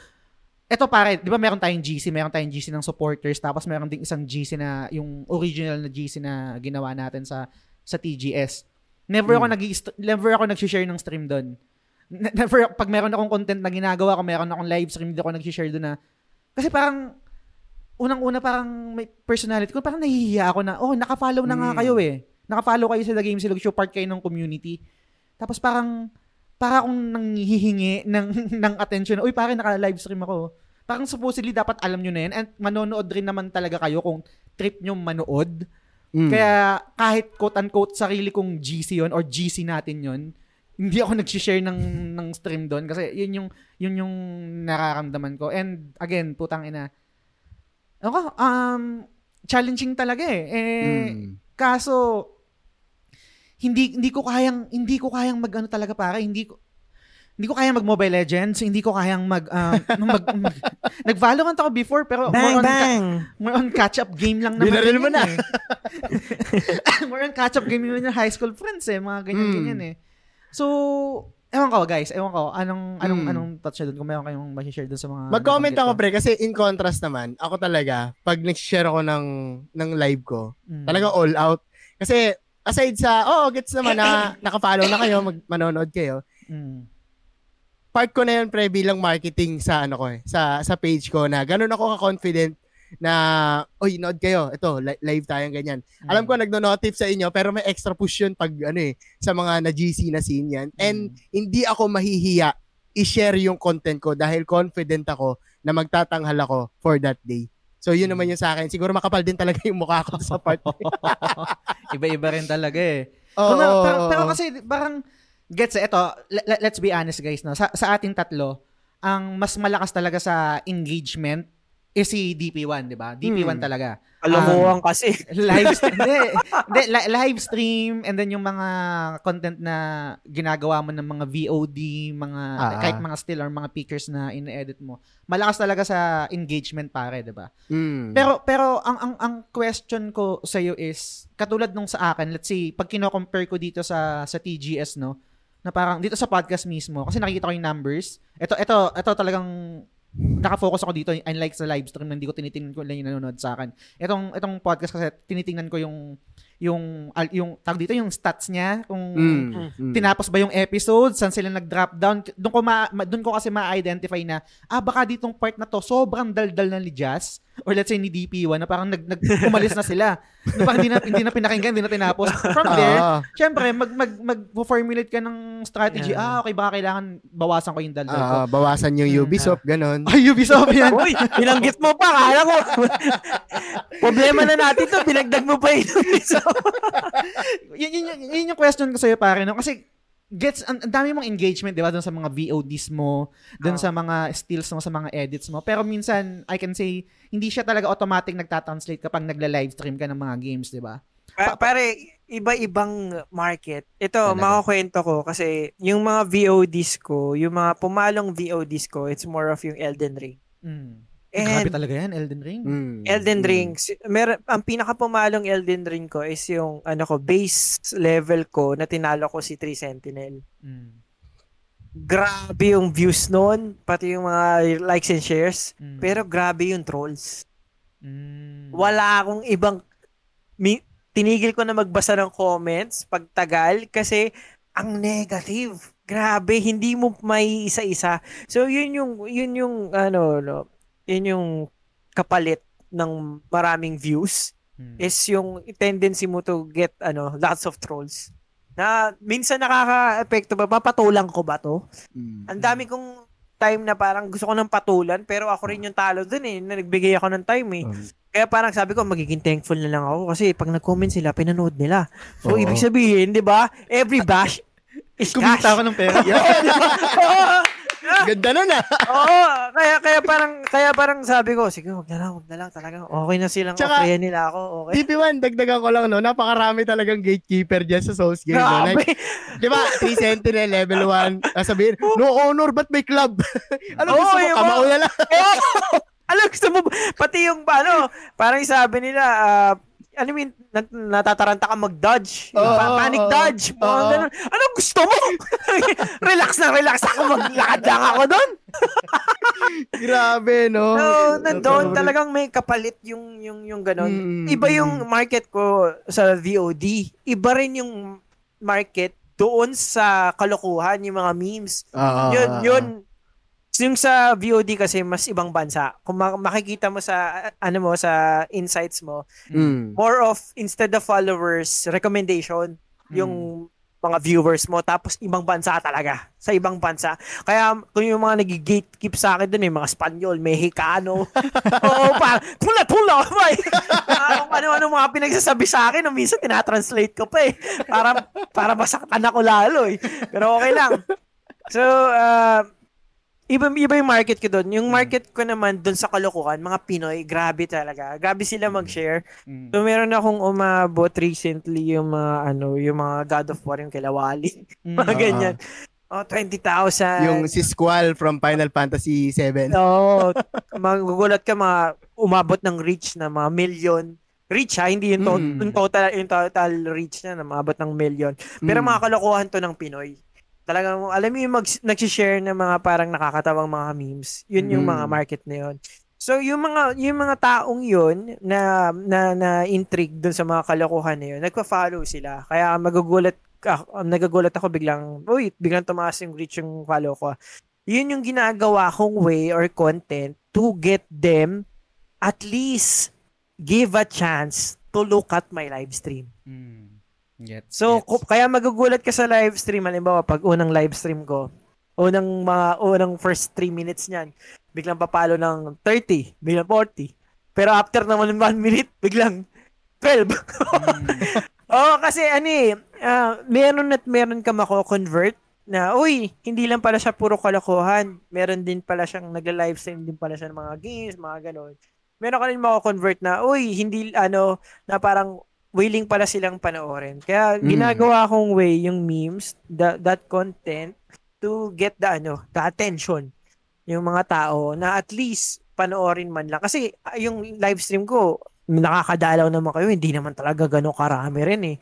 Eto pare, di ba meron tayong GC ng supporters tapos meron ding isang GC na yung original na GC na ginawa natin sa TGS. Never ako nag-share ng stream doon. Never, pag meron akong content na ginagawa ko, meron akong live stream, hindi ako nag-share doon na kasi parang, unang-una parang may personality ko, parang nahihiya ako na, nakafollow na nga kayo eh. Nakafollow kayo sa The Gamesilog Show, part kayo ng community. Tapos parang akong nanghihingi ng attention. Uy, parang naka-livestream ako. Parang supposedly dapat alam nyo na yan. At manonood rin naman talaga kayo kung trip nyo manood. Kaya kahit quote-unquote sarili kong GC yon or GC natin yon, hindi ako nag-share ng stream doon kasi yun yung nararamdaman ko. And again, putang ina. Okay, challenging talaga eh. Kaso hindi ko kayang mag-ano talaga para hindi ko Hindi ko kaya mag-Mobile Legends, hindi ko kayang mag nag-Valorant ako before, pero more on catch-up game lang naman. Binaril mo na. More on catch-up game naman yung high school friends eh, mga ganyan-ganyan eh. So, ewan ko guys, anong touch doon kung meron kayong ma-share doon sa mga... Mag-comment ako pre, kasi in contrast naman, ako talaga, pag nag-share ako ng live ko, talaga all out. Kasi aside sa, gets naman na naka-follow na kayo, manonood kayo, part ko na yun pre bilang marketing sa ano ko eh, sa page ko na ganun ako ka-confident na oy nood kayo ito live tayong ganyan. Alam ko nagno-notif sa inyo pero may extra push yun pag ano eh sa mga na GC na scene yan and hindi ako mahihiya i-share yung content ko dahil confident ako na magtatanghal ako for that day. So yun naman yung sa akin. Siguro makapal din talaga yung mukha ko sa part. Iba-iba rin talaga eh. Oh, pero kasi parang gets eh, eto, let's be honest guys, no? Sa ating tatlo, ang mas malakas talaga sa engagement is si DP1, di ba? DP1 talaga. Alamuhan kasi. Live stream, live stream, and then yung mga content na ginagawa mo ng mga VOD, mga kahit mga still or mga pictures na in-edit mo, malakas talaga sa engagement pare, di ba? Pero ang question ko sa'yo is, katulad nung sa akin, let's see, pag kino-compare ko dito sa TGS, no? Na parang dito sa podcast mismo kasi nakikita ko yung numbers. Ito talagang naka-focus ako dito unlike sa live stream na hindi ko tinitingnan ko lang yung nanonood sa akin. Itong podcast kasi tinitingnan ko yung tag dito yung stats niya kung tinapos ba yung episode, saan sila nag-drop down. Doon ko kasi ma-identify na baka ditong part na to sobrang daldal na ni Jazz or let's say ni DP1 na parang nagkumalis na sila. No, parang hindi na pinakinggan, hindi na tinapos. From there, syempre mag-formulate ka ng strategy. Okay, baka kailangan bawasan ko yung daldal ko. Bawasan yung Ubisoft, ganun. Ubisoft yan. Uy, binanggit mo pa, kala ko. Problema na natin to, pinagdag mo pa yung Ubisoft. yun yung question ko sa'yo, pare. No? Kasi, gets ang dami mong engagement, 'di ba, doon sa mga VODs mo, doon sa mga stills mo, sa mga edits mo. Pero minsan, I can say, hindi siya talaga automatic nagta-translate kapag nagla-livestream ka ng mga games, 'di ba? Pare, iba-ibang market. Ito, makukwento ko kasi yung mga VODs ko, yung mga pumalong VODs ko, it's more of yung Elden Ring. Grabe talaga yan, Elden Ring. Elden Ring. Ang pinakapumalong Elden Ring ko is yung base level ko na tinalo ko si 3 Sentinel. Grabe yung views noon, pati yung mga likes and shares. Pero grabe yung trolls. Wala akong ibang... Tinigil ko na magbasa ng comments pagtagal kasi ang negative. Grabe, hindi mo may isa-isa. So yun yung yun yung kapalit ng maraming views is yung tendency mo to get lots of trolls na minsan nakaka-epekto ba mapatulan ko ba to? Ang dami kong time na parang gusto ko ng patulan pero ako rin yung talo dun eh, nagbigay ako ng time eh. Kaya parang sabi ko magiging thankful na lang ako kasi pag nag-comment sila pinanood nila. So ibig sabihin, 'di ba? Every bash is kumita ako ng pera. Ganda nun ah. Kaya parang sabi ko, sige, wag na lang talaga. Okay na silang okayan nila ako. Okay. DP1, dagdagan ko lang napakarami talagang gatekeeper dyan sa Souls game. Like, di ba, 3 Sentinel, level 1, sabihin, no honor, but may club? Gusto mo, kamao na lang. Gusto mo, pati yung, parang sabi nila, natataranta ka mag-dodge. Panic dodge. Anong gusto mo? relax ako. Maglakad lang ako doon. Grabe, no? Doon talagang may kapalit yung ganun. Iba yung market ko sa VOD. Iba rin yung market doon sa kalokohan, yung mga memes. Yun. Yung sa VOD kasi mas ibang bansa. Kung makikita mo sa sa insights mo, more of instead of followers, recommendation yung mga viewers mo tapos ibang bansa talaga. Sa ibang bansa. Kaya kung yung mga nag-gatekeep sa akin doon, may mga Espanyol, Mexicano. Tula. Ano mga pinagsasabi sa akin, minsan tinatranslate ko pa eh. Para masaktan ako lalo eh. Pero okay lang. So, iba yung market ko doon. Yung market ko naman doon sa kalokohan, mga Pinoy, grabe talaga. Grabe sila mag-share. So meron akong umabot recently yung mga God of War, yung kilawali. Mga ganyan. Oh, 20,000. Yung si Squall from Final Fantasy 7. Oo. Magugulat ka, mga umabot ng reach na mga million. Reach ha, hindi yung, yung total reach niya na maabot ng million. Pero mga kalokohan to ng Pinoy. Talagang, alam mo yung nagsishare ng mga parang nakakatawang mga memes. Yun yung mga market na yun. So yung mga taong yun na intrigued dun sa mga kalokohan na yun, nagpa-follow sila. Kaya nagagulat ako biglang tumaas yung reach yung follow ko. Yun yung ginagawa kong way or content to get them at least give a chance to look at my live stream. Kaya magugulat ka sa live stream, halimbawa pag unang live stream ko, unang first 3 minutes niyan, biglang papalo ng 30, biglang 40. Pero after naman ng 1 minute, biglang 12. Kasi meron ka mako-convert na, uy, hindi lang pala siya puro kalokohan. Meron din pala siyang nagla-live stream din pala siya ng mga games, mga ganun. Meron ka rin mako-convert na, uy, hindi na parang willing pala silang panoorin. Kaya ginagawa kong way yung memes, that content, to get the attention yung mga tao na at least panoorin man lang. Kasi yung live stream ko, nakakadalaw naman kayo, hindi naman talaga gano'ng karami rin eh.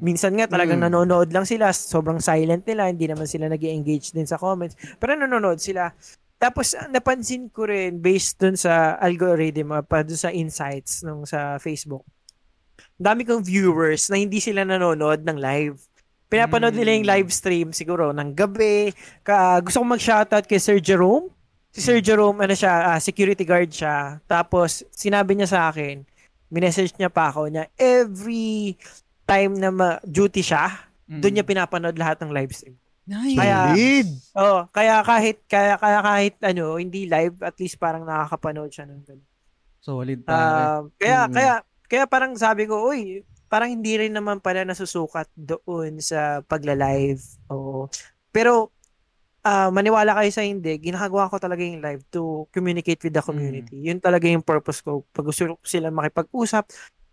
Minsan nga talagang nanonood lang sila, sobrang silent nila, hindi naman sila nag-engage din sa comments, pero nanonood sila. Tapos napansin ko rin, based dun sa algorithm, dun sa insights nung sa Facebook, dami kong viewers na hindi sila nanonood ng live. Pinapanood nila yung live stream siguro ng gabi. Gusto kong mag-shoutout kay Sir Jerome. Si Sir Jerome, security guard siya. Tapos, sinabi niya sa akin, minessage niya pa ako niya, every time na duty siya, doon niya pinapanood lahat ng live stream. Nice. Kaya kahit hindi live, at least parang nakakapanood siya ng ganun. Solid pa. Kaya parang sabi ko, uy, parang hindi rin naman pala nasusukat doon sa pagla-live. Oo. Pero maniwala kayo sa hindi, ginagawa ko talaga yung live to communicate with the community. Yun talaga yung purpose ko. Pag gusto sila makipag-usap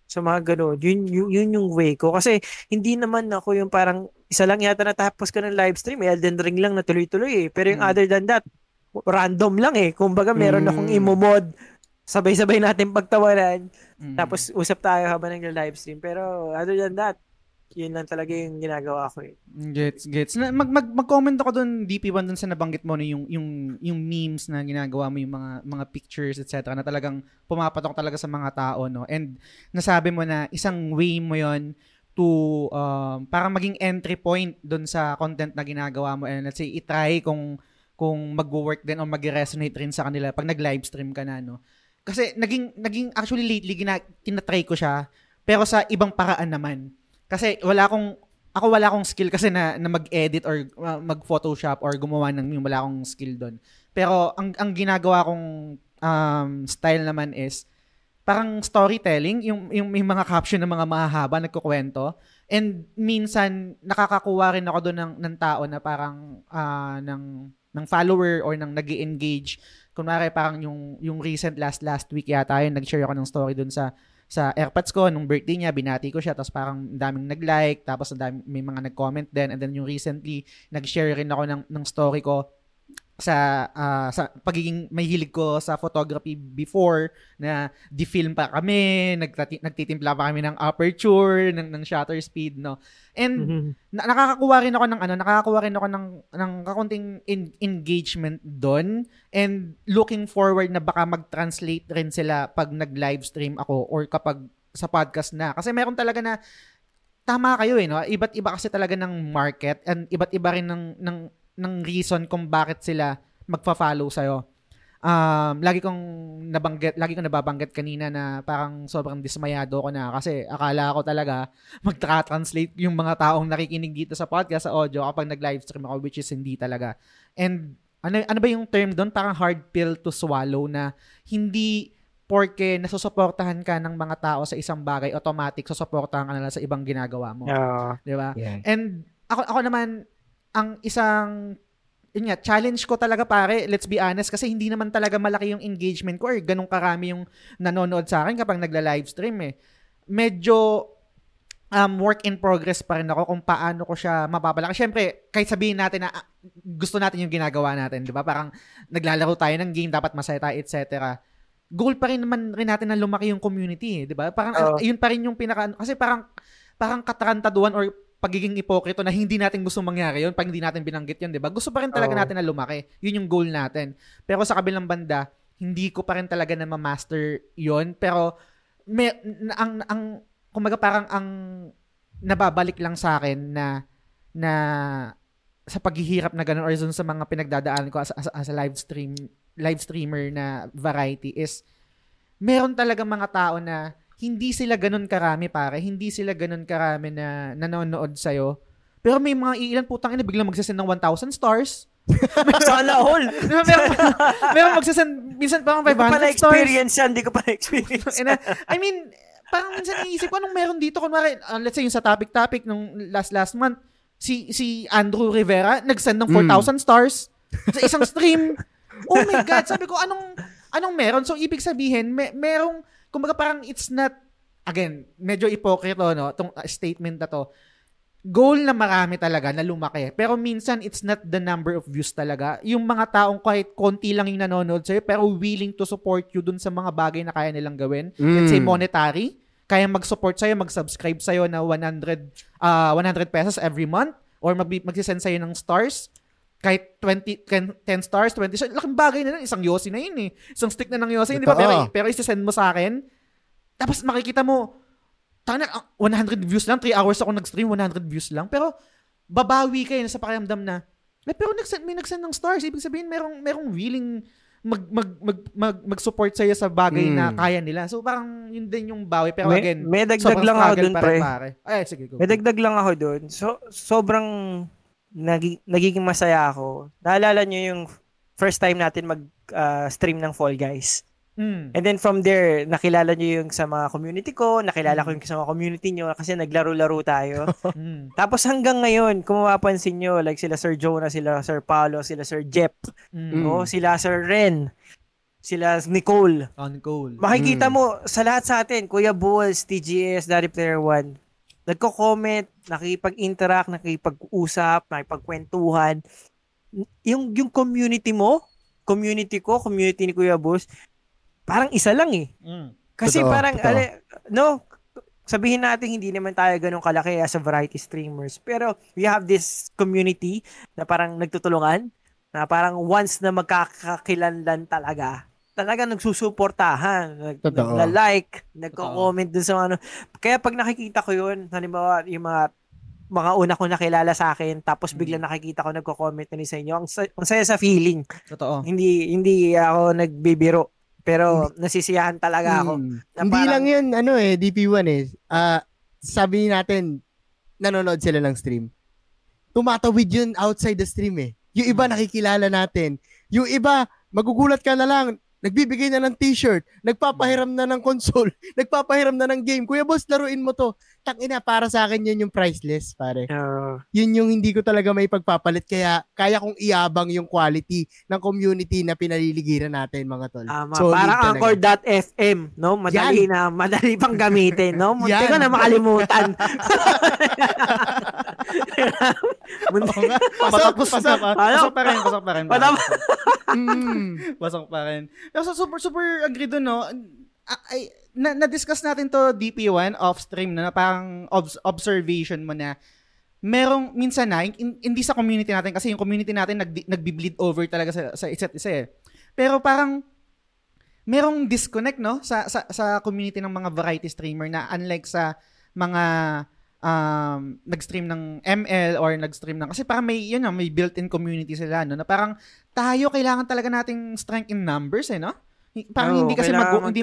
sa mga gano'n, yun yung way ko. Kasi hindi naman ako yung parang isa lang yata natapos ko ng live stream. Elden Ring lang na tuloy-tuloy eh. Pero yung other than that, random lang eh. Kumbaga meron akong imomod. Sabay-sabay natin pagtawanan. Tapos usap tayo habang nag-live stream. Pero other than that, yun lang talaga yung ginagawa ko eh. Gets. Mag-comment ako doon, DP1, doon sa nabanggit mo, no, yung memes na ginagawa mo, yung mga pictures, etc. na talagang pumapatok talaga sa mga tao, no? And nasabi mo na isang way mo yun to parang maging entry point doon sa content na ginagawa mo. And let's say, itry kung mag-work din o mag-resonate rin sa kanila pag nag-livestream ka na, no? Kasi naging actually lately tinatry ko siya pero sa ibang paraan naman. Kasi wala akong skill kasi na mag-edit or mag-Photoshop or gumawa ng yung wala akong skill doon. Pero ang ginagawa kong style naman is parang storytelling, yung mga caption ng mga mahahaba nagkukwento. And minsan nakakakuha rin ako doon ng tao na parang ng follower or ng nag-engage. Kunwari parang yung recent last week yata yun, nag-share ako ng story dun sa AirPods ko, nung birthday niya, binati ko siya, tapos parang daming nag-like, tapos may mga nag-comment din, and then yung recently, nag-share rin ako ng story ko sa pagiging may hilig ko sa photography before, na di-film pa kami, nagtitimpla pa kami ng aperture, ng shutter speed, no? And nakakakuha rin ako ng kakunting engagement doon, and looking forward na baka mag-translate rin sila pag nag-livestream ako or kapag sa podcast na. Kasi meron talaga na tama kayo eh, no? Iba't iba kasi talaga ng market, and iba't iba rin ng reason kung bakit sila magfa-follow sa'yo. Lagi kong nababanggit kanina na parang sobrang dismayado ko na kasi akala ko talaga mag-translate yung mga taong nakikinig dito sa podcast, sa audio, kapag nag-livestream ako, which is hindi talaga. And ano ba yung term doon? Parang hard pill to swallow na hindi porke nasusuportahan ka ng mga tao sa isang bagay, automatic susuportahan ka nila sa ibang ginagawa mo. Di ba? Yeah. And ako naman, ang isang challenge ko talaga, pare, let's be honest, kasi hindi naman talaga malaki yung engagement ko or ganun karami yung nanonood sa akin kapag nagla-livestream eh. Medyo work in progress pa rin ako kung paano ko siya mababalak. Siyempre, kahit sabihin natin na gusto natin yung ginagawa natin, di ba? Parang naglalaro tayo ng game, dapat masaya tayo, etc. Goal pa rin naman rin natin na lumaki yung community, di ba? Parang yun pa rin yung pinaka... Kasi parang katarantaduan or pagiging ipokrito na hindi natin gusto mangyari yun, pag hindi natin binanggit yun, di ba? Gusto pa rin talaga natin na lumaki. Yun yung goal natin. Pero sa kabilang banda, hindi ko pa rin talaga na ma-master yun. Pero ang kumbaga parang ang nababalik lang sa akin na sa paghihirap na ganun or sa mga pinagdadaanan ko as a live streamer na variety is meron talaga mga tao na hindi sila ganun karami pare, hindi sila ganun karami na nanonood sa'yo. Pero may mga iilan putang ina biglang magsasend ng 1,000 stars. Sana all. Meron magsasend minsan parang 500 stars. Hindi ko pa na-experience yan, I mean, parang minsan iisip ko, anong meron dito? Kunwari, let's say yung sa topic-topic nung last month, si Andrew Rivera nagsend ng 4,000 stars sa isang stream. Oh my God! Sabi ko, anong meron? So, ibig sabihin, merong, kumbaga parang it's not, again, medyo ipokrito, no? Itong statement na to. Goal na marami talaga na lumaki. Pero minsan, it's not the number of views talaga. Yung mga taong kahit konti lang yung nanonood sa'yo, pero willing to support you dun sa mga bagay na kaya nilang gawin. Let's say monetary. Kaya mag-support sa'yo, mag-subscribe sa'yo na 100 pesos every month or mag-send sa'yo ng stars. Kahit 10 stars, 20 stars. Laking bagay na lang. Isang yosi na yun eh. Isang stick na ng yosi. Di ba? Pero isi-send mo sa akin. Tapos makikita mo, 100 views lang. 3 hours ako nag-stream, 100 views lang. Pero babawi kayo na sa pakiramdam na, pero may nag-send ng stars. Ibig sabihin, merong willing mag-support sa'yo sa bagay na kaya nila. So parang yun din yung bawi. Pero again, may dagdag lang ako dun, pare. Ay, sige. May dagdag lang ako dun. So, sobrang... nagiging masaya ako. Naalala nyo yung first time natin mag-stream ng Fall Guys. And then from there, nakilala nyo yung sa mga community ko, nakilala ko yung sa mga community nyo kasi naglaro-laro tayo. Tapos hanggang ngayon, kung mapapansin nyo, like sila Sir Jonah, sila Sir Paolo, sila Sir Jeff, no? Sila Sir Ren, sila Nicole. Makikita mo sa lahat sa atin, Kuya Bols, TGS, Daddy Player One, nagko-comment, nakipag-interact, nakipag-usap, nakipagkwentuhan. Yung community mo, community ko, community ni Kuya Bols, parang isa lang eh. Kasi totoo, parang, sabihin natin, hindi naman tayo ganun kalaki as a variety streamers. Pero we have this community na parang nagtutulungan, na parang once na magkakakilanlan talaga nagsusuportahan, nag-like, nagko-comment dun sa ano. Kaya pag nakikita ko yun, halimbawa yung mga una ko nakilala sa akin, tapos biglang nakikita ko nagko-comment na ni sa inyo, ang saya sa feeling. Totoo. Hindi ako nagbibiro, pero nasisiyahan talaga ako. Parang, hindi lang yun, DP1 sabi natin, nanonood sila ng stream. Tumatawid yun outside the stream eh. Yung iba nakikilala natin. Yung iba, magugulat ka na lang, nagbibigay na ng t-shirt, nagpapahiram na ng console, nagpapahiram na ng game. Kuya Boss, laruin mo to. Tangina, para sa akin yun yung priceless, pare. Yun yung hindi ko talaga may pagpapalit. Kaya kong iabang yung quality ng community na pinaliligiran natin, mga tol. Para anchor.fm, no? Madali yan. Madali pang gamitin, no? Munti ko na makalimutan. Pasok pa rin. Pasok pa rin. So, super agree doon, no? Na-discuss natin to DP1 off-stream, na parang observation mo na merong minsan na, hindi sa community natin kasi yung community natin nagbi-bleed over talaga sa isa't isa eh. Pero parang merong disconnect, no? Sa community ng mga variety streamer na unlike sa mga nag-stream ng ML or nag-stream ng... Kasi parang may built-in community sila, no? Na parang tayo kailangan talaga nating strength in numbers, eh, no? Parang hindi kasi mag-work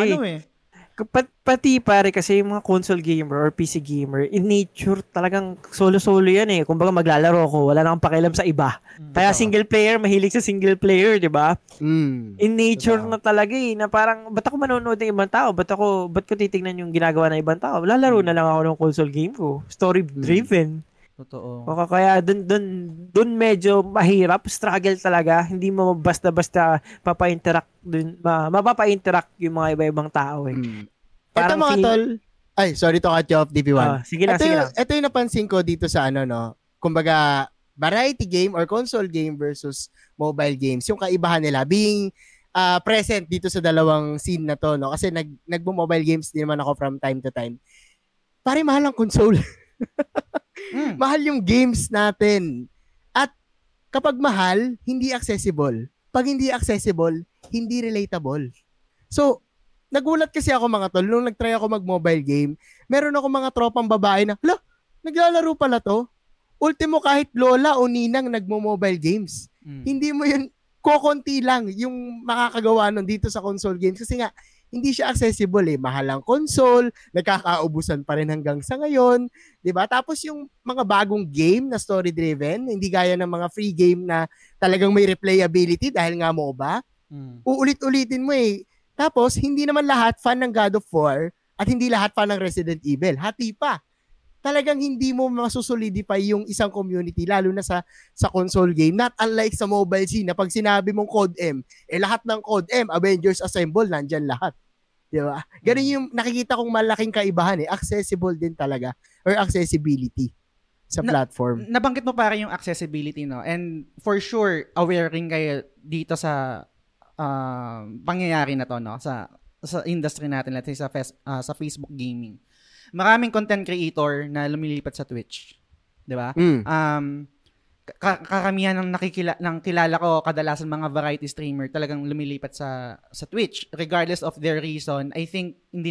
yung eh. Pati pare kasi yung mga console gamer or PC gamer, in nature talagang solo-solo yan eh. Kung baga maglalaro ako, wala na akong pakialam sa iba. Kaya single player, mahilig sa single player, di ba? In nature na talaga eh, na parang, ba't ako manonood ng ibang tao? Ba't ko titignan yung ginagawa ng ibang tao? Lalaro na lang ako ng console game ko. Story-driven. Totoo. Kaya dun medyo mahirap, struggle talaga. Hindi mo basta-basta mapapa-interact yung mga iba-ibang tao eh. Ito mga tol, Ay, sorry to cut you off, DP1. Sige na. Ito yung napansin ko dito sa ano, no? Kumbaga, variety game or console game versus mobile games. Yung kaibahan nila being present dito sa dalawang scene na to, no? Kasi nagmo-mobile games din naman ako from time to time. Pare, mahal ang console. Mahal yung games natin. At kapag mahal, hindi accessible. Pag hindi accessible, hindi relatable. So, nagulat kasi ako mga tol, nung nagtry ako mag-mobile game, meron ako mga tropang babae na, hala, naglalaro pala to. Ultimo kahit lola o ninang nagmo-mobile games. Hindi mo yun, kokonti lang yung makakagawa nun dito sa console games. Kasi nga, hindi siya accessible eh. Mahal ang console, nagkakaubusan pa rin hanggang sa ngayon. Diba? Tapos yung mga bagong game na story-driven, hindi gaya ng mga free game na talagang may replayability dahil nga MOBA. Uulit-ulitin mo eh. Tapos, hindi naman lahat fan ng God of War at hindi lahat fan ng Resident Evil. Hati pa. Talagang hindi mo masusolidify yung isang community, lalo na sa console game. Not unlike sa mobile scene na pag sinabi mong Code M, eh lahat ng Code M, Avengers Assemble, nandyan lahat. Diba? Ganun yung nakikita kong malaking kaibahan eh. Accessible din talaga. Or accessibility sa platform. Nabanggit mo para yung accessibility, no? And for sure, aware rin kayo dito sa pangyayari na to, no, sa industry natin, let's say sa Facebook gaming. Maraming content creator na lumilipat sa Twitch, 'di ba? Karamihan ng kilala ko, kadalasan mga variety streamer talagang lumilipat sa Twitch regardless of their reason. I think hindi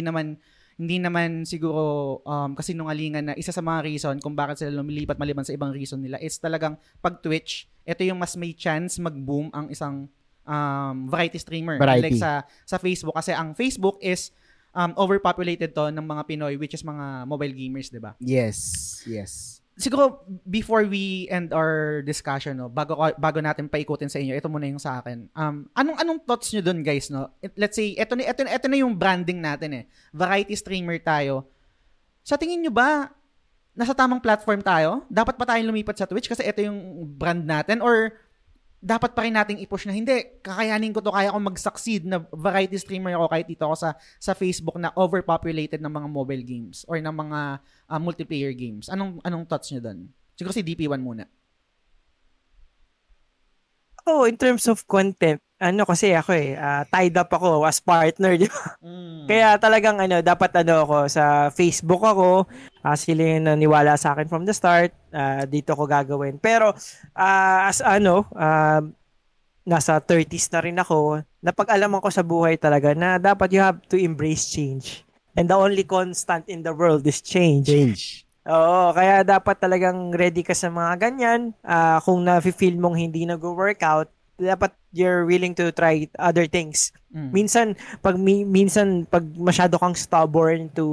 naman siguro kasinungalingan na isa sa mga reason kung bakit sila lumilipat maliban sa ibang reason nila. It's talagang pag Twitch, ito yung mas may chance mag-boom ang isang variety streamer. Variety. Like sa Facebook. Kasi ang Facebook is overpopulated to ng mga Pinoy, which is mga mobile gamers, di ba? Yes. Yes. Siguro, before we end our discussion, no, bago natin paikutin sa inyo, ito muna yung sa akin. Anong thoughts nyo dun, guys? No? Let's say, ito na yung branding natin eh. Variety streamer tayo. Sa tingin nyo ba, nasa tamang platform tayo? Dapat pa tayong lumipat sa Twitch kasi ito yung brand natin? Or dapat pa rin nating i-push na hindi, kakayanin ko to, kaya ko mag-succeed na variety streamer ako kahit dito ako sa Facebook na overpopulated ng mga mobile games or ng mga multiplayer games. Anong thoughts nyo doon? Siguro si DP1 muna. In terms of content, kasi ako tied up ako as partner, di ba? Kaya talagang dapat ako sa Facebook ako, sila yung naniwala sa akin from the start, dito ko gagawin. Pero nasa 30s na rin ako, napag-alaman ko sa buhay talaga na dapat you have to embrace change. And the only constant in the world is change. Oo, kaya dapat talagang ready ka sa mga ganyan. Kung na-feel mong hindi nag-workout, dapat you're willing to try other things. Minsan pag masyado kang stubborn to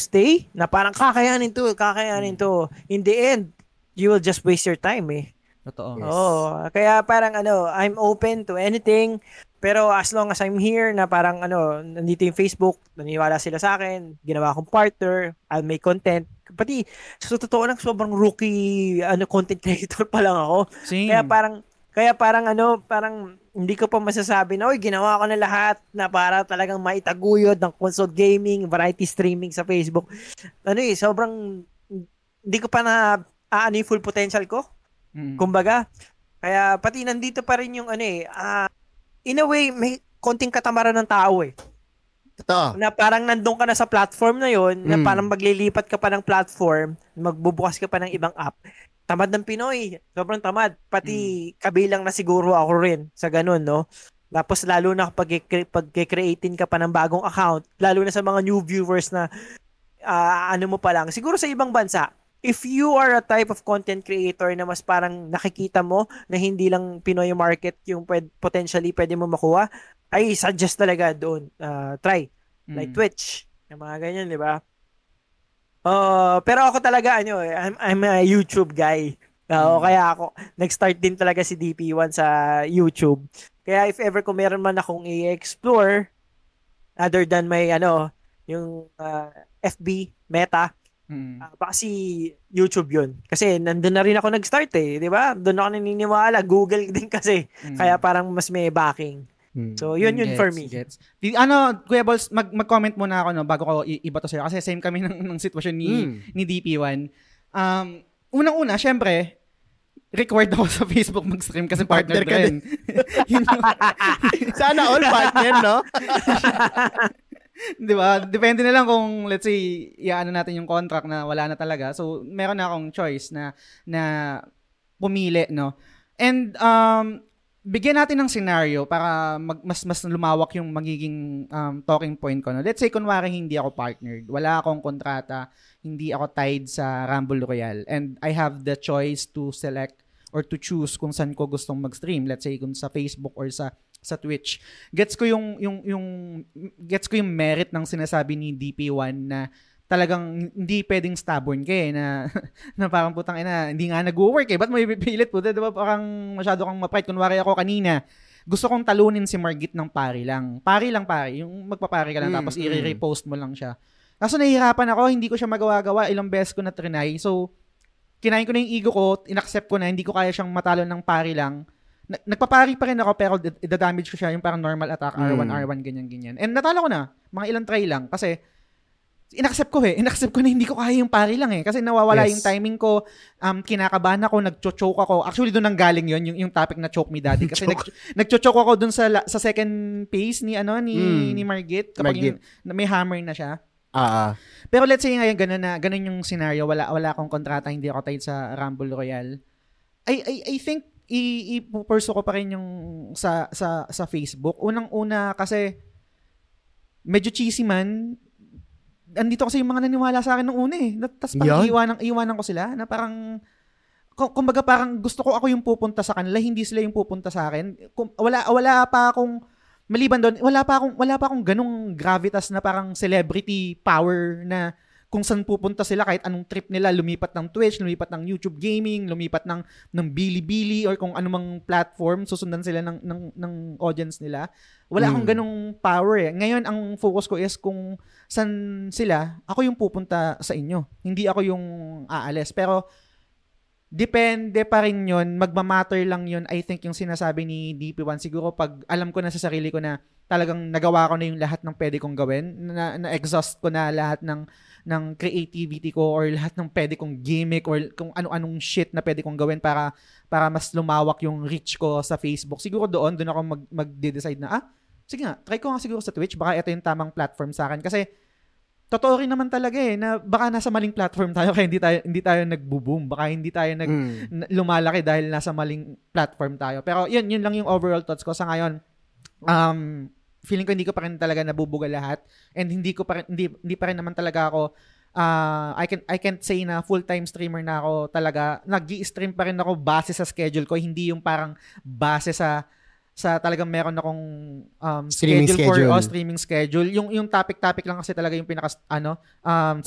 stay, na parang kakayanin to, in the end, you will just waste your time eh. Totoo. Yes. Oo, kaya parang I'm open to anything, pero as long as I'm here na parang nandito yung Facebook, naniwala sila sa akin, ginawa akong partner, I'll make content. Pati sa totoo lang, sobrang rookie content creator pa lang ako. Same. Kaya parang hindi ko pa masasabi na ginawa ko na lahat na para talagang maitaguyod ng console gaming, variety streaming sa Facebook. Sobrang hindi ko pa na yung full potential ko. Kumbaga, kaya pati nandito pa rin yung in a way may konting katamaran ng tao eh. Totoo. Na parang nandun ka na sa platform na yon, na parang maglilipat ka pa ng platform, magbubukas ka pa ng ibang app. Tamad ng Pinoy, sobrang tamad. Pati kabilang na siguro ako rin sa ganun, no? Tapos lalo na pag createin ka pa ng bagong account, lalo na sa mga new viewers na mo pa lang. Siguro sa ibang bansa, if you are a type of content creator na mas parang nakikita mo na hindi lang Pinoy market yung potentially pwede mo makuha, I suggest talaga doon try. Like Twitch, yung mga ganyan, di ba? Pero ako talaga, I'm a YouTube guy. Kaya ako, nag-start din talaga si DP1 sa YouTube. Kaya if ever kung meron man akong i-explore, other than may yung FB, Meta, baka si YouTube yun. Kasi nandun na rin ako nag-start eh, di ba? Doon ako naniniwala. Google din kasi. Kaya parang mas may backing. So, yun yun gets, for me. Gets. Ano, Kuya Bols, mag-comment muna ako no, bago ko iba to sa'yo. Kasi same kami ng sitwasyon ni DP1. Unang-una, syempre, required ako sa Facebook mag-stream kasi partner ka din. Sana all partner, no? Di ba? Depende na lang kung, let's say, iaano natin yung contract na wala na talaga. So, meron na akong choice na pumili, no? And, bigyan natin ng scenario para mas lumawak yung magiging talking point ko. No? Let's say, kunwari, hindi ako partnered. Wala akong kontrata. Hindi ako tied sa Rumble Royale. And I have the choice to select or to choose kung saan ko gustong mag-stream. Let's say, kung sa Facebook or sa Twitch. Gets ko yung merit ng sinasabi ni DP1 na talagang hindi pwedeng stubborn ka eh, na parang putang ina, hindi nga nag-work eh. Ba't mo ipipilit po? Diba parang masyado kang ma-pride. Kunwari ako kanina, gusto kong talunin si Margit ng pari lang. Pari, yung magpapari ka lang tapos i-repost mo lang siya. Kaso nahihirapan ako, hindi ko siya magawa-gawa. Ilang beses ko na trinay. So, kinain ko na yung ego ko, inaccept ko na, hindi ko kaya siyang matalo ng pari lang. Nagpapari pa rin ako pero idadamage ko siya yung parang normal attack, R1, ganyan-ganyan. And natalo ko na, mga ilang try lang kasi inaccept ko na hindi ko kaya yung pari lang eh kasi nawawala yung timing ko, kinakabahan ako, nagcho-choke ako. Actually doon nang galing yon yung topic na choke me daddy kasi nagcho-choke ako doon sa second phase ni Margit kapag Margit. Yung, may hammer na siya. Pero let's say ngayon ganun yung scenario, wala akong kontrata, hindi ako tied sa Rumble Royale. I think ipuperso ko pa rin yung sa Facebook. Unang-una kasi medyo cheesy man. Andito kasi yung mga naniwala sa akin nung una eh. Tapos parang iwanan ko sila na parang, kumbaga parang gusto ko ako yung pupunta sa kanila, hindi sila yung pupunta sa akin. Wala pa akong, maliban doon, wala pa akong ganung gravitas na parang celebrity power na kung saan pupunta sila kahit anong trip nila, lumipat ng Twitch, lumipat ng YouTube Gaming, lumipat ng Bilibili or kung anumang platform, susundan sila ng audience nila. Wala akong ganung power eh. Ngayon, ang focus ko is kung saan sila, ako yung pupunta sa inyo. Hindi ako yung aalis. Pero, depende pa rin yun. Magmamatter lang yun. I think yung sinasabi ni DP1 siguro pag alam ko na sa sarili ko na talagang nagawa ko na yung lahat ng pwede kong gawin, na-exhaust ko na lahat ng creativity ko or lahat ng pwede kong gimmick or kung ano-anong shit na pwede kong gawin para mas lumawak yung reach ko sa Facebook. Siguro doon ako mag-decide na, sige nga, try ko nga siguro sa Twitch. Baka ito yung tamang platform sa akin. Kasi, totoo rin naman talaga eh, na baka nasa maling platform tayo kaya hindi tayo nagbo-boom. Baka hindi tayo lumalaki dahil nasa maling platform tayo. Pero yun lang yung overall thoughts ko sa ngayon. Feeling ko hindi ko pa rin talaga nabubuga lahat and hindi pa rin naman talaga ako I can't say na full-time streamer na ako talaga. Nag-i-stream pa rin ako base sa schedule ko, hindi yung parang base sa talagang meron akong schedule. Streaming schedule. Yung topic lang kasi talaga yung pinaka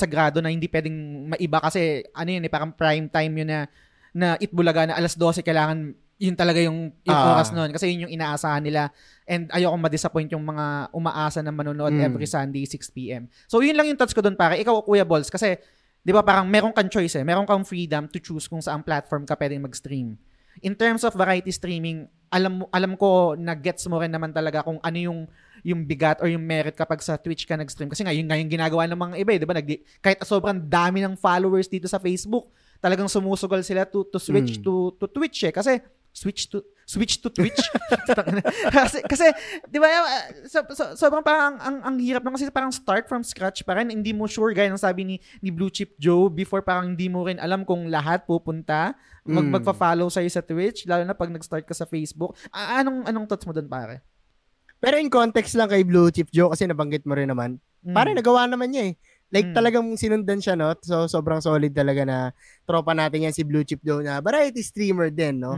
sagrado na hindi pwedeng maiba kasi parang prime time yun na Itbulaga na alas 12 kailangan yun talaga yung oras noon kasi yun yung inaasahan nila and ayoko ma-disappoint yung mga umaasa na manonood every Sunday 6 PM. So yun lang yung thoughts ko doon pare. Ikaw Kuya Bols kasi 'di ba parang meron kang choice eh. Meron kang freedom to choose kung saan platform ka pwedeng mag-stream. In terms of variety streaming, alam ko na gets mo rin naman talaga kung ano yung bigat or yung merit kapag sa Twitch ka nag-stream kasi ngayon ginagawa ng mga iba, eh, 'di ba? Kahit sobrang dami ng followers dito sa Facebook, talagang sumusugal sila to switch to Twitch eh kasi switch to Twitch. kasi 'di ba sobrang parang ang hirap na kasi parang start from scratch pa rin. Hindi mo sure gaya ng sabi ni Blue Chip Joe before parang hindi mo rin alam kung lahat pupunta magpa-follow sa'yo sa Twitch lalo na pag nag-start ka sa Facebook. Anong thoughts mo doon pare? Pero in context lang kay Blue Chip Joe kasi nabanggit mo rin naman. Pare nagawa naman niya eh. Like talagang sinundan siya, no? So sobrang solid talaga na tropa natin yan si Blue Chip Joe na variety streamer din, no?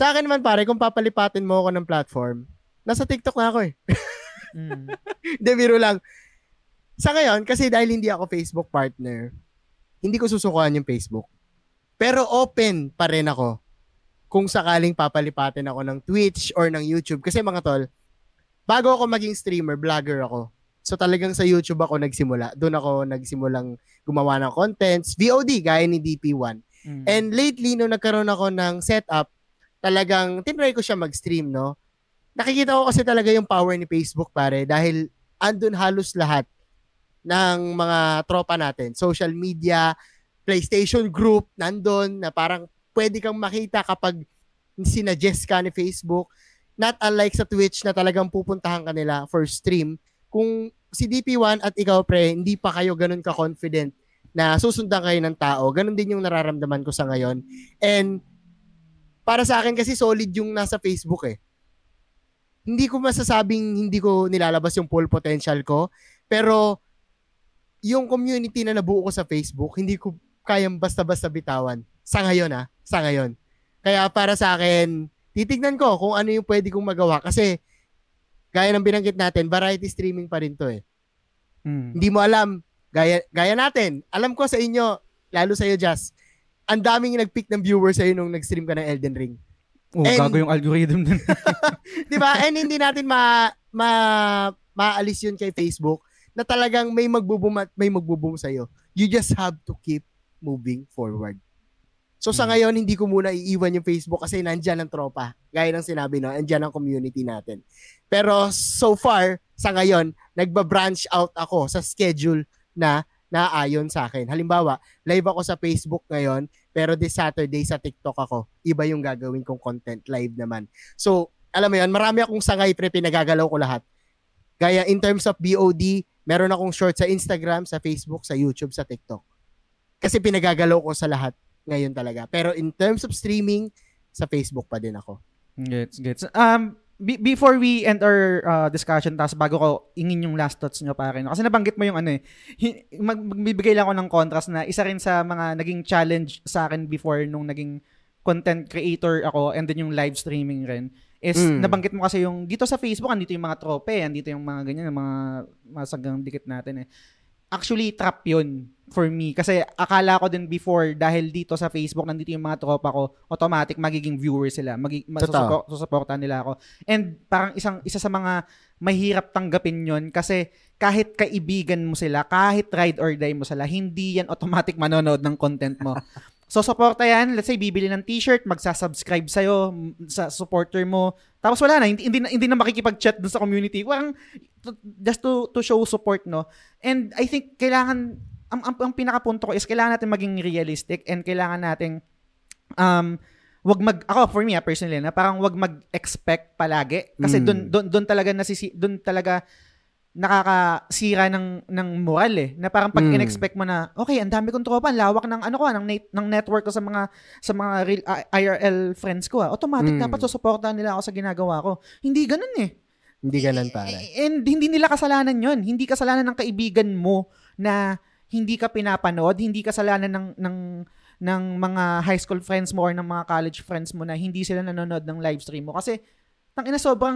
Sa akin naman pare, kung papalipatin mo ako ng platform, nasa TikTok na ako eh. De biro lang. Sa ngayon, kasi dahil hindi ako Facebook partner, hindi ko susukuan yung Facebook. Pero open pa rin ako kung sakaling papalipatin ako ng Twitch or ng YouTube. Kasi mga tol, bago ako maging streamer, vlogger ako. So talagang sa YouTube ako nagsimula. Doon ako nagsimulang gumawa ng contents. VOD, gaya ni DP1. And lately, nung nagkaroon ako ng setup, talagang tinry ko siya mag-stream, no? nakikita ko kasi talaga yung power ni Facebook, pare, dahil andun halos lahat ng mga tropa natin. Social media, PlayStation group, nandun na parang pwede kang makita kapag sinadjust ka ni Facebook. Not unlike sa Twitch na talagang pupuntahan ka nila for stream. Kung si DP1 at ikaw, pre, hindi pa kayo ganun ka-confident na susundan kayo ng tao, ganun din yung nararamdaman ko sa ngayon. And para sa akin kasi solid yung nasa Facebook eh. Hindi ko masasabing hindi ko nilalabas yung full potential ko, pero yung community na nabuo ko sa Facebook, hindi ko kayang basta-basta bitawan. Sa ngayon ah, sa ngayon. Kaya para sa akin, titignan ko kung ano yung pwede kong magawa kasi gaya ng binanggit natin, variety streaming pa rin to eh. Hmm. Hindi mo alam, gaya natin. Alam ko sa inyo, lalo sa iyo Jazz, ang daming nag-pick ng viewers sa iyo nung nag-stream ka ng Elden Ring. Oh, and, gago yung algorithm din. 'Di ba? And hindi natin maalis yun kay Facebook na talagang may magbo-boom at may magbo-boom sa iyo. You just have to keep moving forward. So sa ngayon, hindi ko muna iiwan yung Facebook kasi nandyan ang tropa. Gaya ng sinabi, no? Nandyan ang community natin. Pero so far, sa ngayon, nagba-branch out ako sa schedule na naayon sa akin. Halimbawa, live ako sa Facebook ngayon, pero this Saturday sa TikTok ako. Iba yung gagawin kong content, live naman. So, alam mo yun, marami akong sangay, pre, pinagagalaw ko lahat. Gaya in terms of BOD, meron akong short sa Instagram, sa Facebook, sa YouTube, sa TikTok. Kasi pinagagalaw ko sa lahat ngayon talaga. Pero in terms of streaming, sa Facebook pa din ako. Gets. Before we end our discussion, tapos bago ko ingin yung last thoughts nyo pa rin. Kasi nabanggit mo yung ano eh. Magbibigay lang ako ng contrast na isa rin sa mga naging challenge sa akin before nung naging content creator ako and then yung live streaming rin is nabanggit mo kasi yung dito sa Facebook, andito yung mga trope, andito yung mga ganyan, yung mga masaggang dikit natin eh. Actually, trap yun for me. Kasi akala ko din before, dahil dito sa Facebook, nandito yung mga tropa ko, automatic magiging viewers sila. Masusuportahan nila ako. And parang isa sa mga mahirap tanggapin yun kasi kahit kaibigan mo sila, kahit ride or die mo sila, hindi yan automatic manonood ng content mo. So, suporta yan. Let's say, bibili ng t-shirt, magsasubscribe sa'yo, sa supporter mo. Tapos wala na. Hindi na makikipag-chat dun sa community. Parang, just to show support, no? And I think, kailangan, ang pinakapunto ko is, kailangan natin maging realistic and kailangan natin, for me, personally, na parang wag mag-expect palagi. Kasi doon talaga nakakasira ng moral eh. Na parang pag in-expect mo na, okay, ang dami kong tropa, ang lawak ng ano ko, ng network ko sa mga real, IRL friends ko. Automatic dapat susuportahan nila ako sa ginagawa ko. Hindi ganoon eh. Hindi ganoon pala. And hindi nila kasalanan 'yon. Hindi kasalanan ng kaibigan mo na hindi ka pinapanood, hindi kasalanan ng mga high school friends mo or ng mga college friends mo na hindi sila nanonood ng live stream mo kasi tangina, sobrang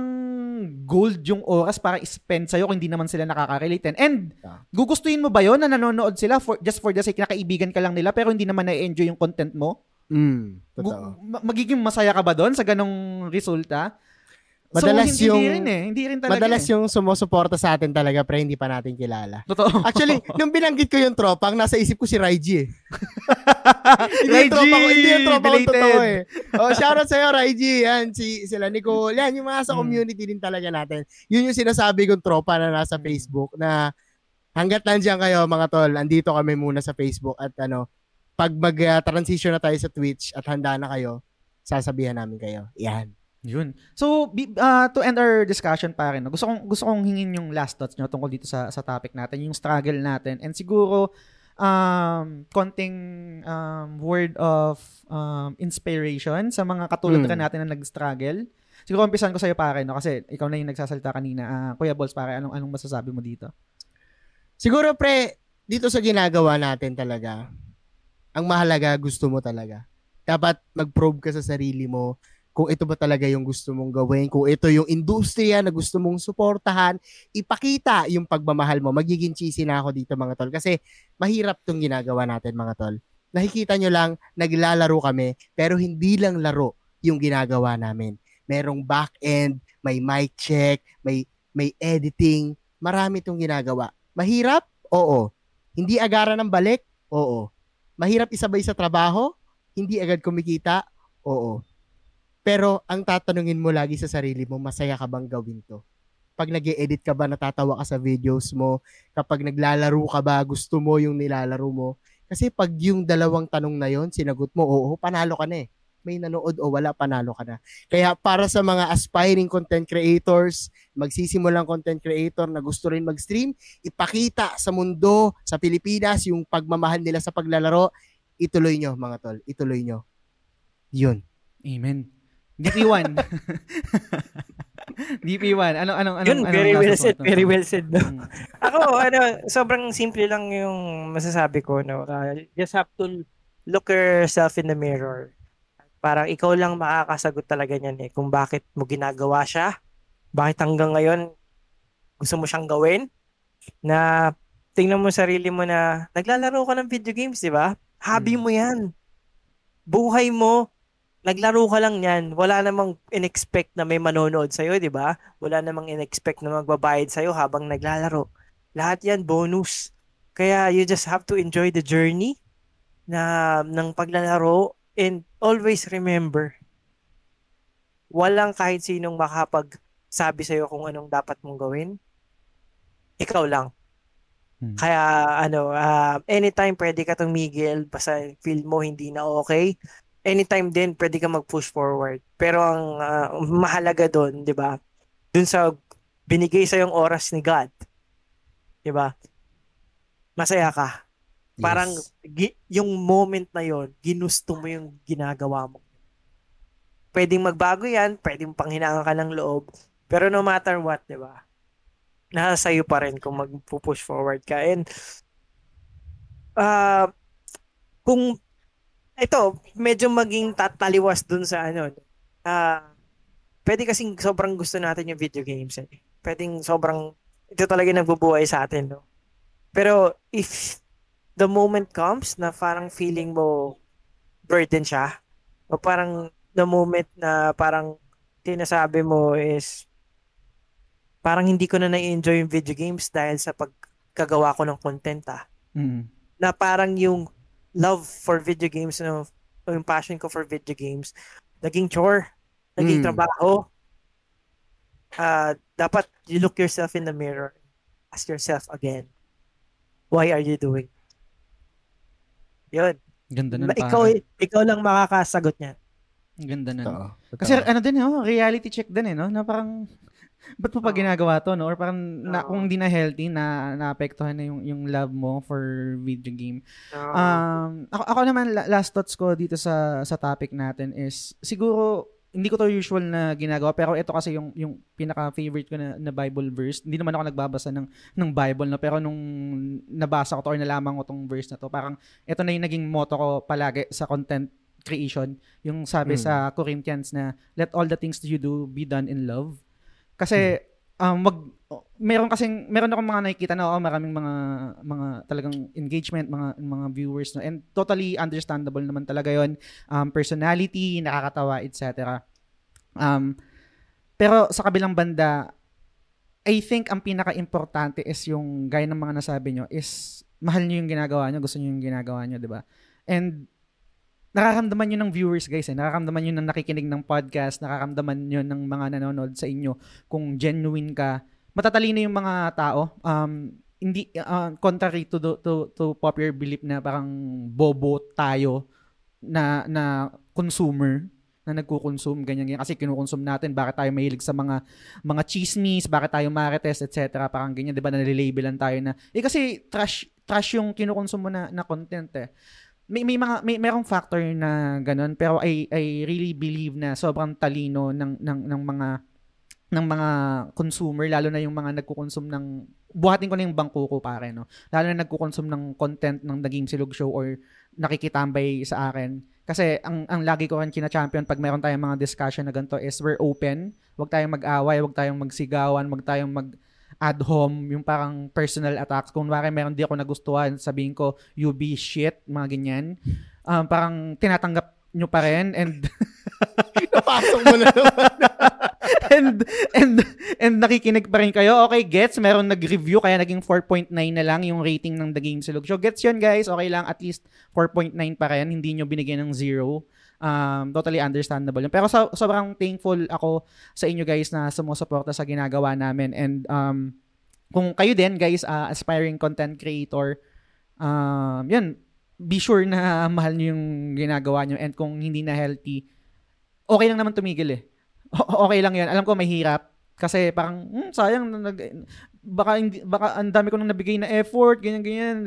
gold yung oras para i-spend sa'yo kung hindi naman sila nakaka-relate. And gugustuhin mo ba yun na nanonood sila for the sake na kaibigan ka lang nila pero hindi naman na-enjoy yung content mo? Magiging masaya ka ba doon sa ganong resulta? Madalas yung sumusuporta sa atin talaga pero hindi pa natin kilala. Totoo. Actually, nung binanggit ko yung tropang, nasa isip ko si Raiji eh. Hindi yung tropa ko totoo eh. Oh, shoutout sa'yo Raiji. Yan, sila Nicole. Yan, yung mga sa community din talaga natin. Yun yung sinasabi kong tropa na nasa Facebook na hanggat nandiyan kayo mga tol, andito kami muna sa Facebook at pag mag-transition na tayo sa Twitch at handa na kayo, sasabihan namin kayo. Yan. Yun. So, to end our discussion pa rin, gusto kong hingin yung last thoughts nyo tungkol dito sa topic natin, yung struggle natin, and siguro, konting word of inspiration sa mga katulad ka natin na nag-struggle. Siguro, umpisan ko sa'yo pa rin, no? Kasi ikaw na yung nagsasalita kanina. Kuya Bols, pare, anong masasabi mo dito? Siguro, pre, dito sa ginagawa natin talaga, ang mahalaga, gusto mo talaga. Dapat mag-probe ka sa sarili mo, kung ito ba talaga yung gusto mong gawin, kung ito yung industriya na gusto mong suportahan, ipakita yung pagmamahal mo. Magiging cheesy na ako dito mga tol kasi mahirap tong ginagawa natin mga tol. Nakikita nyo lang, naglalaro kami, pero hindi lang laro yung ginagawa namin. Merong back-end, may mic check, may editing, marami tong ginagawa. Mahirap? Oo. Hindi agaran ng balik? Oo. Mahirap isabay sa trabaho? Hindi agad kumikita? Oo. Pero ang tatanungin mo lagi sa sarili mo, masaya ka bang gawin to? Pag nag-e-edit ka ba, natatawa ka sa videos mo? Kapag naglalaro ka ba, gusto mo yung nilalaro mo? Kasi pag yung dalawang tanong na yon sinagot mo, oo, panalo ka na eh. May nanood o wala, panalo ka na. Kaya para sa mga aspiring content creators, magsisimulang content creator na gusto rin mag-stream, ipakita sa mundo, sa Pilipinas, yung pagmamahal nila sa paglalaro, ituloy nyo mga tol, ituloy nyo. Yun. Amen. DP1. DP1. Ano? Yun, very well said. Very well said. Ako, sobrang simple lang yung masasabi ko. No? Just have to look yourself in the mirror. Parang ikaw lang makakasagot talaga niyan eh. Kung bakit mo ginagawa siya. Bakit hanggang ngayon gusto mo siyang gawin. Na tingnan mo sarili mo na naglalaro ka ng video games, di ba? Hobby mo yan. Buhay mo. Naglaro ka lang yan. Wala namang in-expect na may manonood sa'yo, di ba? Wala namang in-expect na magbabayad sa'yo habang naglalaro. Lahat yan, bonus. Kaya you just have to enjoy the journey na ng paglalaro and always remember, walang kahit sinong makapagsabi sa'yo kung anong dapat mong gawin. Ikaw lang. Kaya anytime pwede ka tumigil, basta feel mo hindi na okay. Anytime din pwede ka mag-push forward. Pero ang mahalaga doon, 'di ba? Doon sa binigay sa 'yung oras ni God. 'Di ba? Masaya ka. Yes. Parang 'yung moment na 'yon, ginusto mo 'yung ginagawa mo. Pwedeng magbago 'yan, pwedeng panghinaan ka ng loob, pero no matter what, 'di ba? Nasa iyo pa rin kung mag-push forward ka. And kung ito, medyo maging tataliwas dun sa pwede kasing sobrang gusto natin yung video games eh. Pwedeng sobrang, ito talaga nagbubuhay sa atin, no? Pero if the moment comes na parang feeling mo burden siya, o parang the moment na parang tinasabi mo is parang hindi ko na na-enjoy yung video games dahil sa pagkagawa ko ng content na parang yung love for video games, yung passion ko for video games, naging chore, naging trabaho. Dapat you look yourself in the mirror. Ask yourself again, why are you doing? Yun. Ganda nun, ikaw lang makakasagot niyan. Ganda nun. Kasi reality check din eh, no? Na parang, ba't po pa ginagawa to, no? Or parang kung hindi na healthy, naapektuhan na yung love mo for video game. Ako naman, last thoughts ko dito sa topic natin is, siguro, hindi ko to usual na ginagawa, pero ito kasi yung pinaka-favorite ko na Bible verse. Hindi naman ako nagbabasa ng Bible, no? Pero nung nabasa ko to or nalaman ko tong verse na to, parang ito na yung naging motto ko palagi sa content creation. Yung sabi sa Corinthians na, let all the things that you do be done in love. Kasi meron akong mga nakikita na maraming mga talagang engagement, mga viewers, no? And totally understandable naman talaga 'yon. Personality, nakakatawa, etc. Pero sa kabilang banda, I think ang pinaka-importante is yung gaya ng mga nasabi nyo is mahal niyo yung ginagawa niyo, gusto niyo yung ginagawa niyo, 'di ba? And nakaramdaman nyo ng viewers, guys. Eh. Nakaramdaman nyo ng nakikinig ng podcast. Nakaramdaman nyo ng mga nanonood sa inyo. Kung genuine ka, matatalino yung mga tao. Hindi, contrary to popular belief na parang bobo tayo na consumer, na nagkukonsume, ganyan-ganyan. Kasi kinukonsume natin, bakit tayo mahilig sa mga chismis, bakit tayo marites, etc. Parang ganyan, di ba? Nalilabelan tayo na, kasi trash yung kinukonsume mo na content eh. Merong factor na ganun, pero I really believe na sobrang talino ng mga consumer, lalo na yung mga nagko-consume ng, buhatin ko na yung bangko ko pare, no, lalo na nagko-consume ng content ng The Gamesilog Show or nakikitambay sa akin. Kasi ang lagi ko rin kina-champion pag meron tayong mga discussion na ganito is we're open, wag tayong mag-away, wag tayong magsigawan, wag tayong ad home, yung parang personal attacks. Kung wari meron di ako nagustuhan, sabihin ko, you be shit, mga ganyan. Parang tinatanggap nyo pa rin and napasok mo na naman. and nakikinig pa rin kayo. Okay, gets. Meron nag-review kaya naging 4.9 na lang yung rating ng The Gamesilog Show. Gets yun, guys. Okay lang. At least 4.9 pa rin. Hindi nyo binigyan ng 0. totally understandable yun. Pero sobrang thankful ako sa inyo guys na sumusuporta sa ginagawa namin. And kung kayo din guys, aspiring content creator, yun, be sure na mahal nyo yung ginagawa nyo. And kung hindi na healthy, okay lang naman tumigil eh. Okay lang yun. Alam ko mahirap. Kasi parang sayang, baka ang dami ko nang nabigay na effort, ganyan.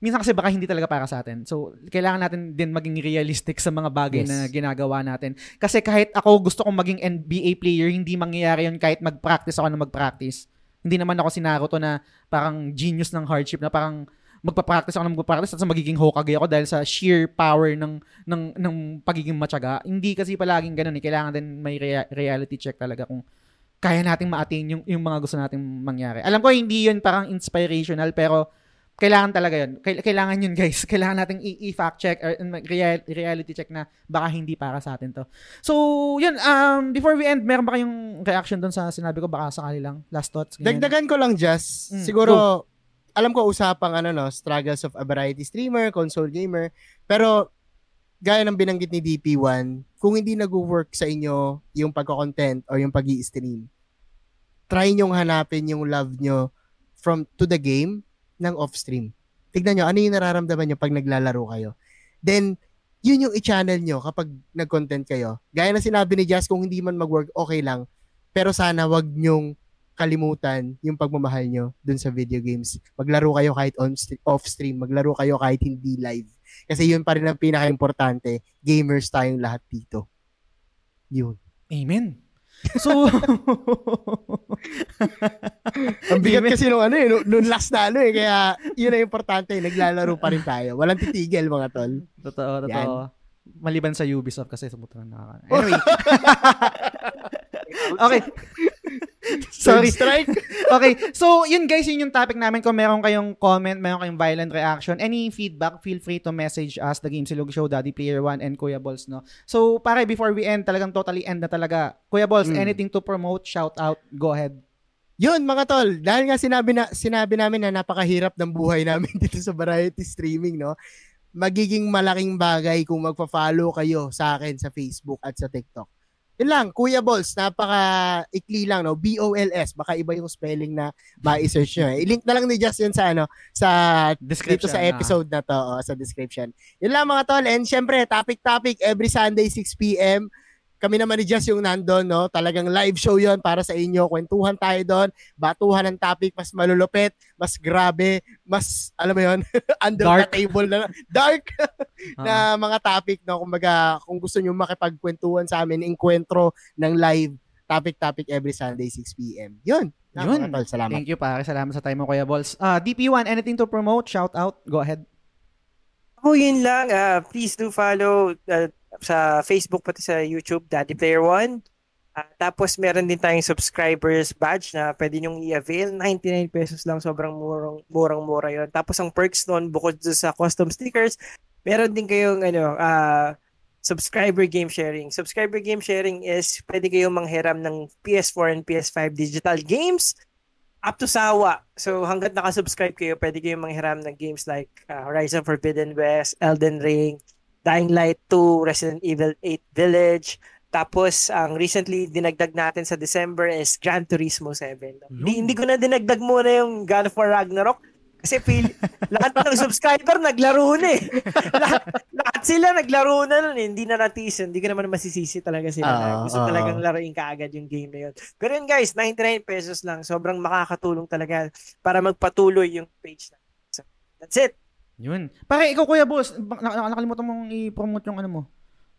Minsan kasi baka hindi talaga para sa atin. So, kailangan natin din maging realistic sa mga bagay na ginagawa natin. Kasi kahit ako gusto kong maging NBA player, hindi mangyayari yun kahit mag-practice ako na mag-practice. Hindi naman ako si Naruto na parang genius ng hardship na parang magpa-practice ako na magpa-practice at magiging Hokage ako dahil sa sheer power ng pagiging matyaga. Hindi kasi palaging ganun. Eh. Kailangan din may reality check talaga kung kaya nating ma-attain yung mga gusto nating mangyari. Alam ko hindi yun parang inspirational pero kailangan talaga yun. Kailangan yun, guys. Kailangan nating i-fact check or reality check na baka hindi para sa atin to. So, yun. Before we end, meron ba kayong reaction doon sa sinabi ko? Baka sakali lang. Last thoughts? Ganyan. Dagdagan ko lang, Jess. Siguro, go. Alam ko usapang struggles of a variety streamer, console gamer. Pero, gaya ng binanggit ni DP1, kung hindi nag-work sa inyo yung pagko-content o yung pag-i-stream, try nyong hanapin yung love nyo from to the game ng off-stream. Tignan nyo, ano yung nararamdaman nyo pag naglalaro kayo. Then, yun yung i-channel nyo kapag nag-content kayo. Gaya na sinabi ni Jazz, kung hindi man mag-work, okay lang. Pero sana wag nyong kalimutan yung pagmamahal nyo dun sa video games. Maglaro kayo kahit off-stream. Maglaro kayo kahit hindi live. Kasi yun pa rin ang pinaka-importante. Gamers tayong lahat dito. Yun. Amen. So, ang bigat kasi nung last na kaya yun ang importante, naglalaro pa rin tayo. Walang titigil mga tol. Totoo. Yan. Maliban sa Ubisoft kasi sumutan na. Anyway. Okay. Sorry. Strike. Okay. So, yun guys, yun yung topic namin. Kung meron kayong comment, meron kayong violent reaction, any feedback, feel free to message us, The Gamesilog Show, Daddy Player One, and Kuya Bols, no? So, pare, before we end, talagang totally end na talaga. Kuya Bols, anything to promote, shout out, go ahead. Yun, mga tol. Dahil nga sinabi namin na napakahirap ng buhay namin dito sa variety streaming, no? Magiging malaking bagay kung magpa-follow kayo sa akin sa Facebook at sa TikTok. Yun lang, Kuya Bols, napaka-ikli lang, no? B-O-L-S. Baka iba yung spelling na ma-search nyo. I-link na lang ni Justin sa, sa description dito sa episode na to, sa description. Yun lang, mga tol. And syempre, topic-topic every Sunday, 6 p.m. Kami naman ni Jess yung nandun, no? Talagang live show yon para sa inyo. Kwentuhan tayo doon. Batuhan ng topic. Mas malulupit. Mas grabe. Mas, alam mo yon under dark. The table na. Dark na mga topic, no? Kumbaga, kung gusto nyo makipagkwentuhan sa amin, enkwentro ng live topic-topic every Sunday, 6 p.m. Yun. Yun. Tol, salamat. Thank you, pare. Salamat sa time mo, Kuya Bols. DP1, anything to promote? Shout out. Go ahead. Yun lang. Please do follow sa Facebook pati sa YouTube, Daddy Player One. Tapos meron din tayong subscribers badge na pwede nyong i-avail. 99 pesos lang, sobrang murang-mura yun. Tapos ang perks nun, bukod sa custom stickers, meron din kayong subscriber game sharing. Subscriber game sharing is pwede kayong manghiram ng PS4 and PS5 digital games up to sawa. So hanggat nakasubscribe kayo, pwede kayong manghiram ng games like Horizon Forbidden West, Elden Ring, Dying Light 2, Resident Evil 8 Village. Tapos, ang recently dinagdag natin sa December is Gran Turismo 7. Hindi ko na dinagdag muna yung God of War Ragnarok kasi lahat ng subscriber naglaro na eh. lahat sila naglaro na nun eh. Hindi na natisin. Hindi ko naman masisisi talaga sila. Gusto talagang laruin kaagad yung game na yun. Pero yun guys, 99 pesos lang. Sobrang makakatulong talaga para magpatuloy yung page na. So, that's it. Yun. Pare, ikaw Kuya Boss, nakalimutan mong i-promote yung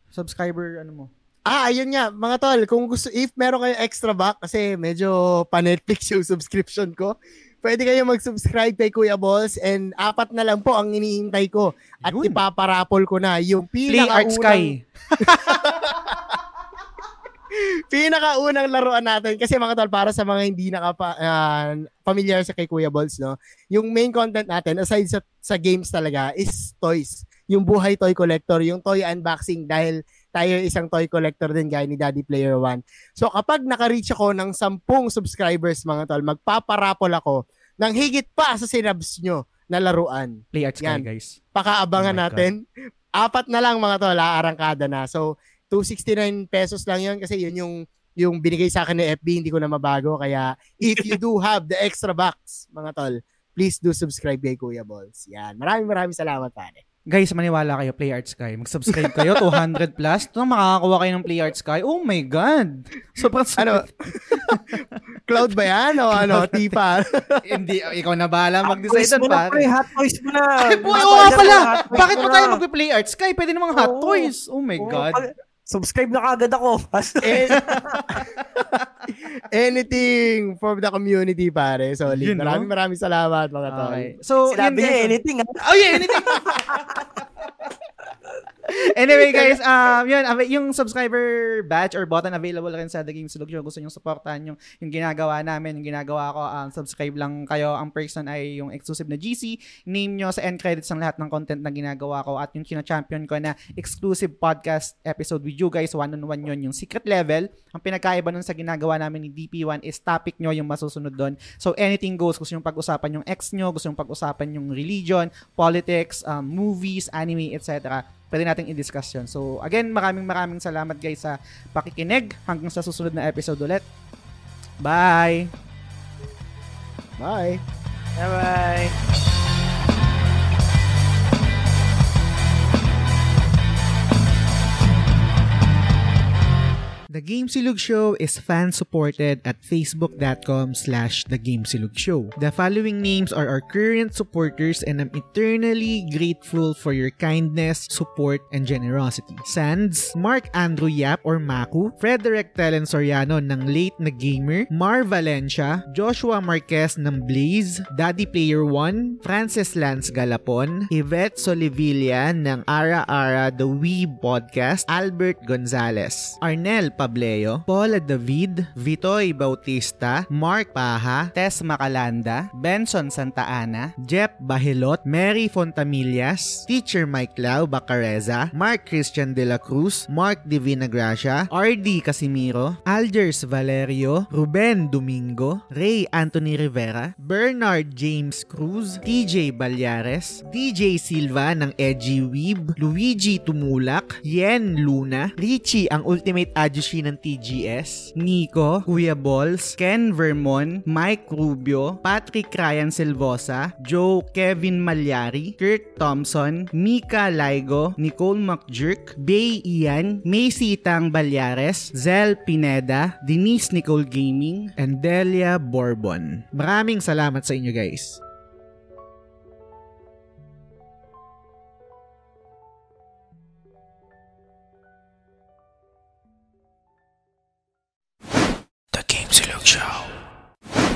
subscriber mo. Ayun nga, mga tol, kung gusto, if meron kayo extra back, kasi medyo pa-Netflix yung subscription ko, pwede kayo mag-subscribe kay Kuya Boss and 4 na lang po ang iniintay ko. At yun, ipaparapol ko na yung pinakaunang laruan natin kasi mga tol, para sa mga hindi familiar sa kay Kuya Bols, no, yung main content natin aside sa games talaga is toys, yung buhay toy collector, yung toy unboxing dahil tayo isang toy collector din gaya ni Daddy Player One. So kapag naka-reach ako ng 10 subscribers mga tol, magpaparapol ako ng higit pa sa sinabs nyo na laruan. Play Arts kayo guys. Pakaabangan natin. apat na lang mga tol, arangkada na. So, 269 pesos lang yun kasi yun yung binigay sa akin ng FB, hindi ko na mabago. Kaya, if you do have the extra bucks, mga tol, please do subscribe kay Kuya Bols. Yan. Maraming salamat, pare. Guys, maniwala kayo, Play Arts Sky. Mag-subscribe kayo, 200 plus. Nung makakakuha kayo ng Play Arts Sky, oh my God! Sobrang ano? Cloud ba yan? O ano? Tipa? Hindi, ikaw na bahala mag-decide doon, pare. Hot toys mo na. Ay, boy, oo nga pala. Bakit mo tayo mag-play Arts Sky? Pwede namang hot toys. Oh my God. Subscribe na kagad ako. Anything for the community, pare. So, you know? Maraming salamat, mga tol. Okay. So, sinabi niya anything. Oh, yeah, anything. Anyway, guys, yun, yung subscriber badge or button available rin sa The Gamesilog Show. Gusto nyo supportan yung ginagawa namin, yung ginagawa ko, subscribe lang kayo. Ang person ay yung exclusive na GC. Name nyo sa end credits ng lahat ng content na ginagawa ko at yung kina-champion ko na exclusive podcast episode with you guys. One-on-one yun, yung secret level. Ang pinakaiba nun sa ginagawa namin ni DP1 is topic nyo yung masusunod dun. So, anything goes. Gusto nyo pag-usapan yung ex nyo, gusto nyo pag-usapan yung religion, politics, movies, anime, etc. Pwede nating i-discuss yun. So, again, maraming salamat guys sa pakikinig. Hanggang sa susunod na episode ulit. Bye! Bye! Bye-bye! The Gamesilog Show is fan-supported at facebook.com/thegamesilogshow. The following names are our current supporters and I'm eternally grateful for your kindness, support, and generosity. Sands, Mark Andrew Yap or Maku, Frederick Telen Soriano ng Late na Gamer, Mar Valencia, Joshua Marquez ng Blaze, Daddy Player One, Francis Lance Galapon, Yvette Solivilla ng Ara Ara The Weeb Podcast, Albert Gonzalez, Arnel Pableo, Paula David, Vitoy Bautista, Mark Paha, Tess Macalanda, Benson Santa Ana, Jeff Bahilot, Mary Fontamillas, Teacher Mike Lau Bacareza, Mark Christian De La Cruz, Mark Divina Gracia, RD Casimiro, Algers Valerio, Ruben Domingo, Ray Anthony Rivera, Bernard James Cruz, TJ Ballares, DJ Silva ng Edgy Weeb, Luigi Tumulak, Yen Luna, Richie ang Ultimate Ajushi ng TGS, Nico, Kuya Bols, Ken Vermon, Mike Rubio, Patrick Ryan Silvosa, Joe Kevin Malyari, Kurt Thompson, Mika Laigo, Nicole McJerk, Bay Ian, Macy Tang Balyares, Zel Pineda, Denise Nicole Gaming, and Delia Bourbon. Maraming salamat sa inyo guys. Show.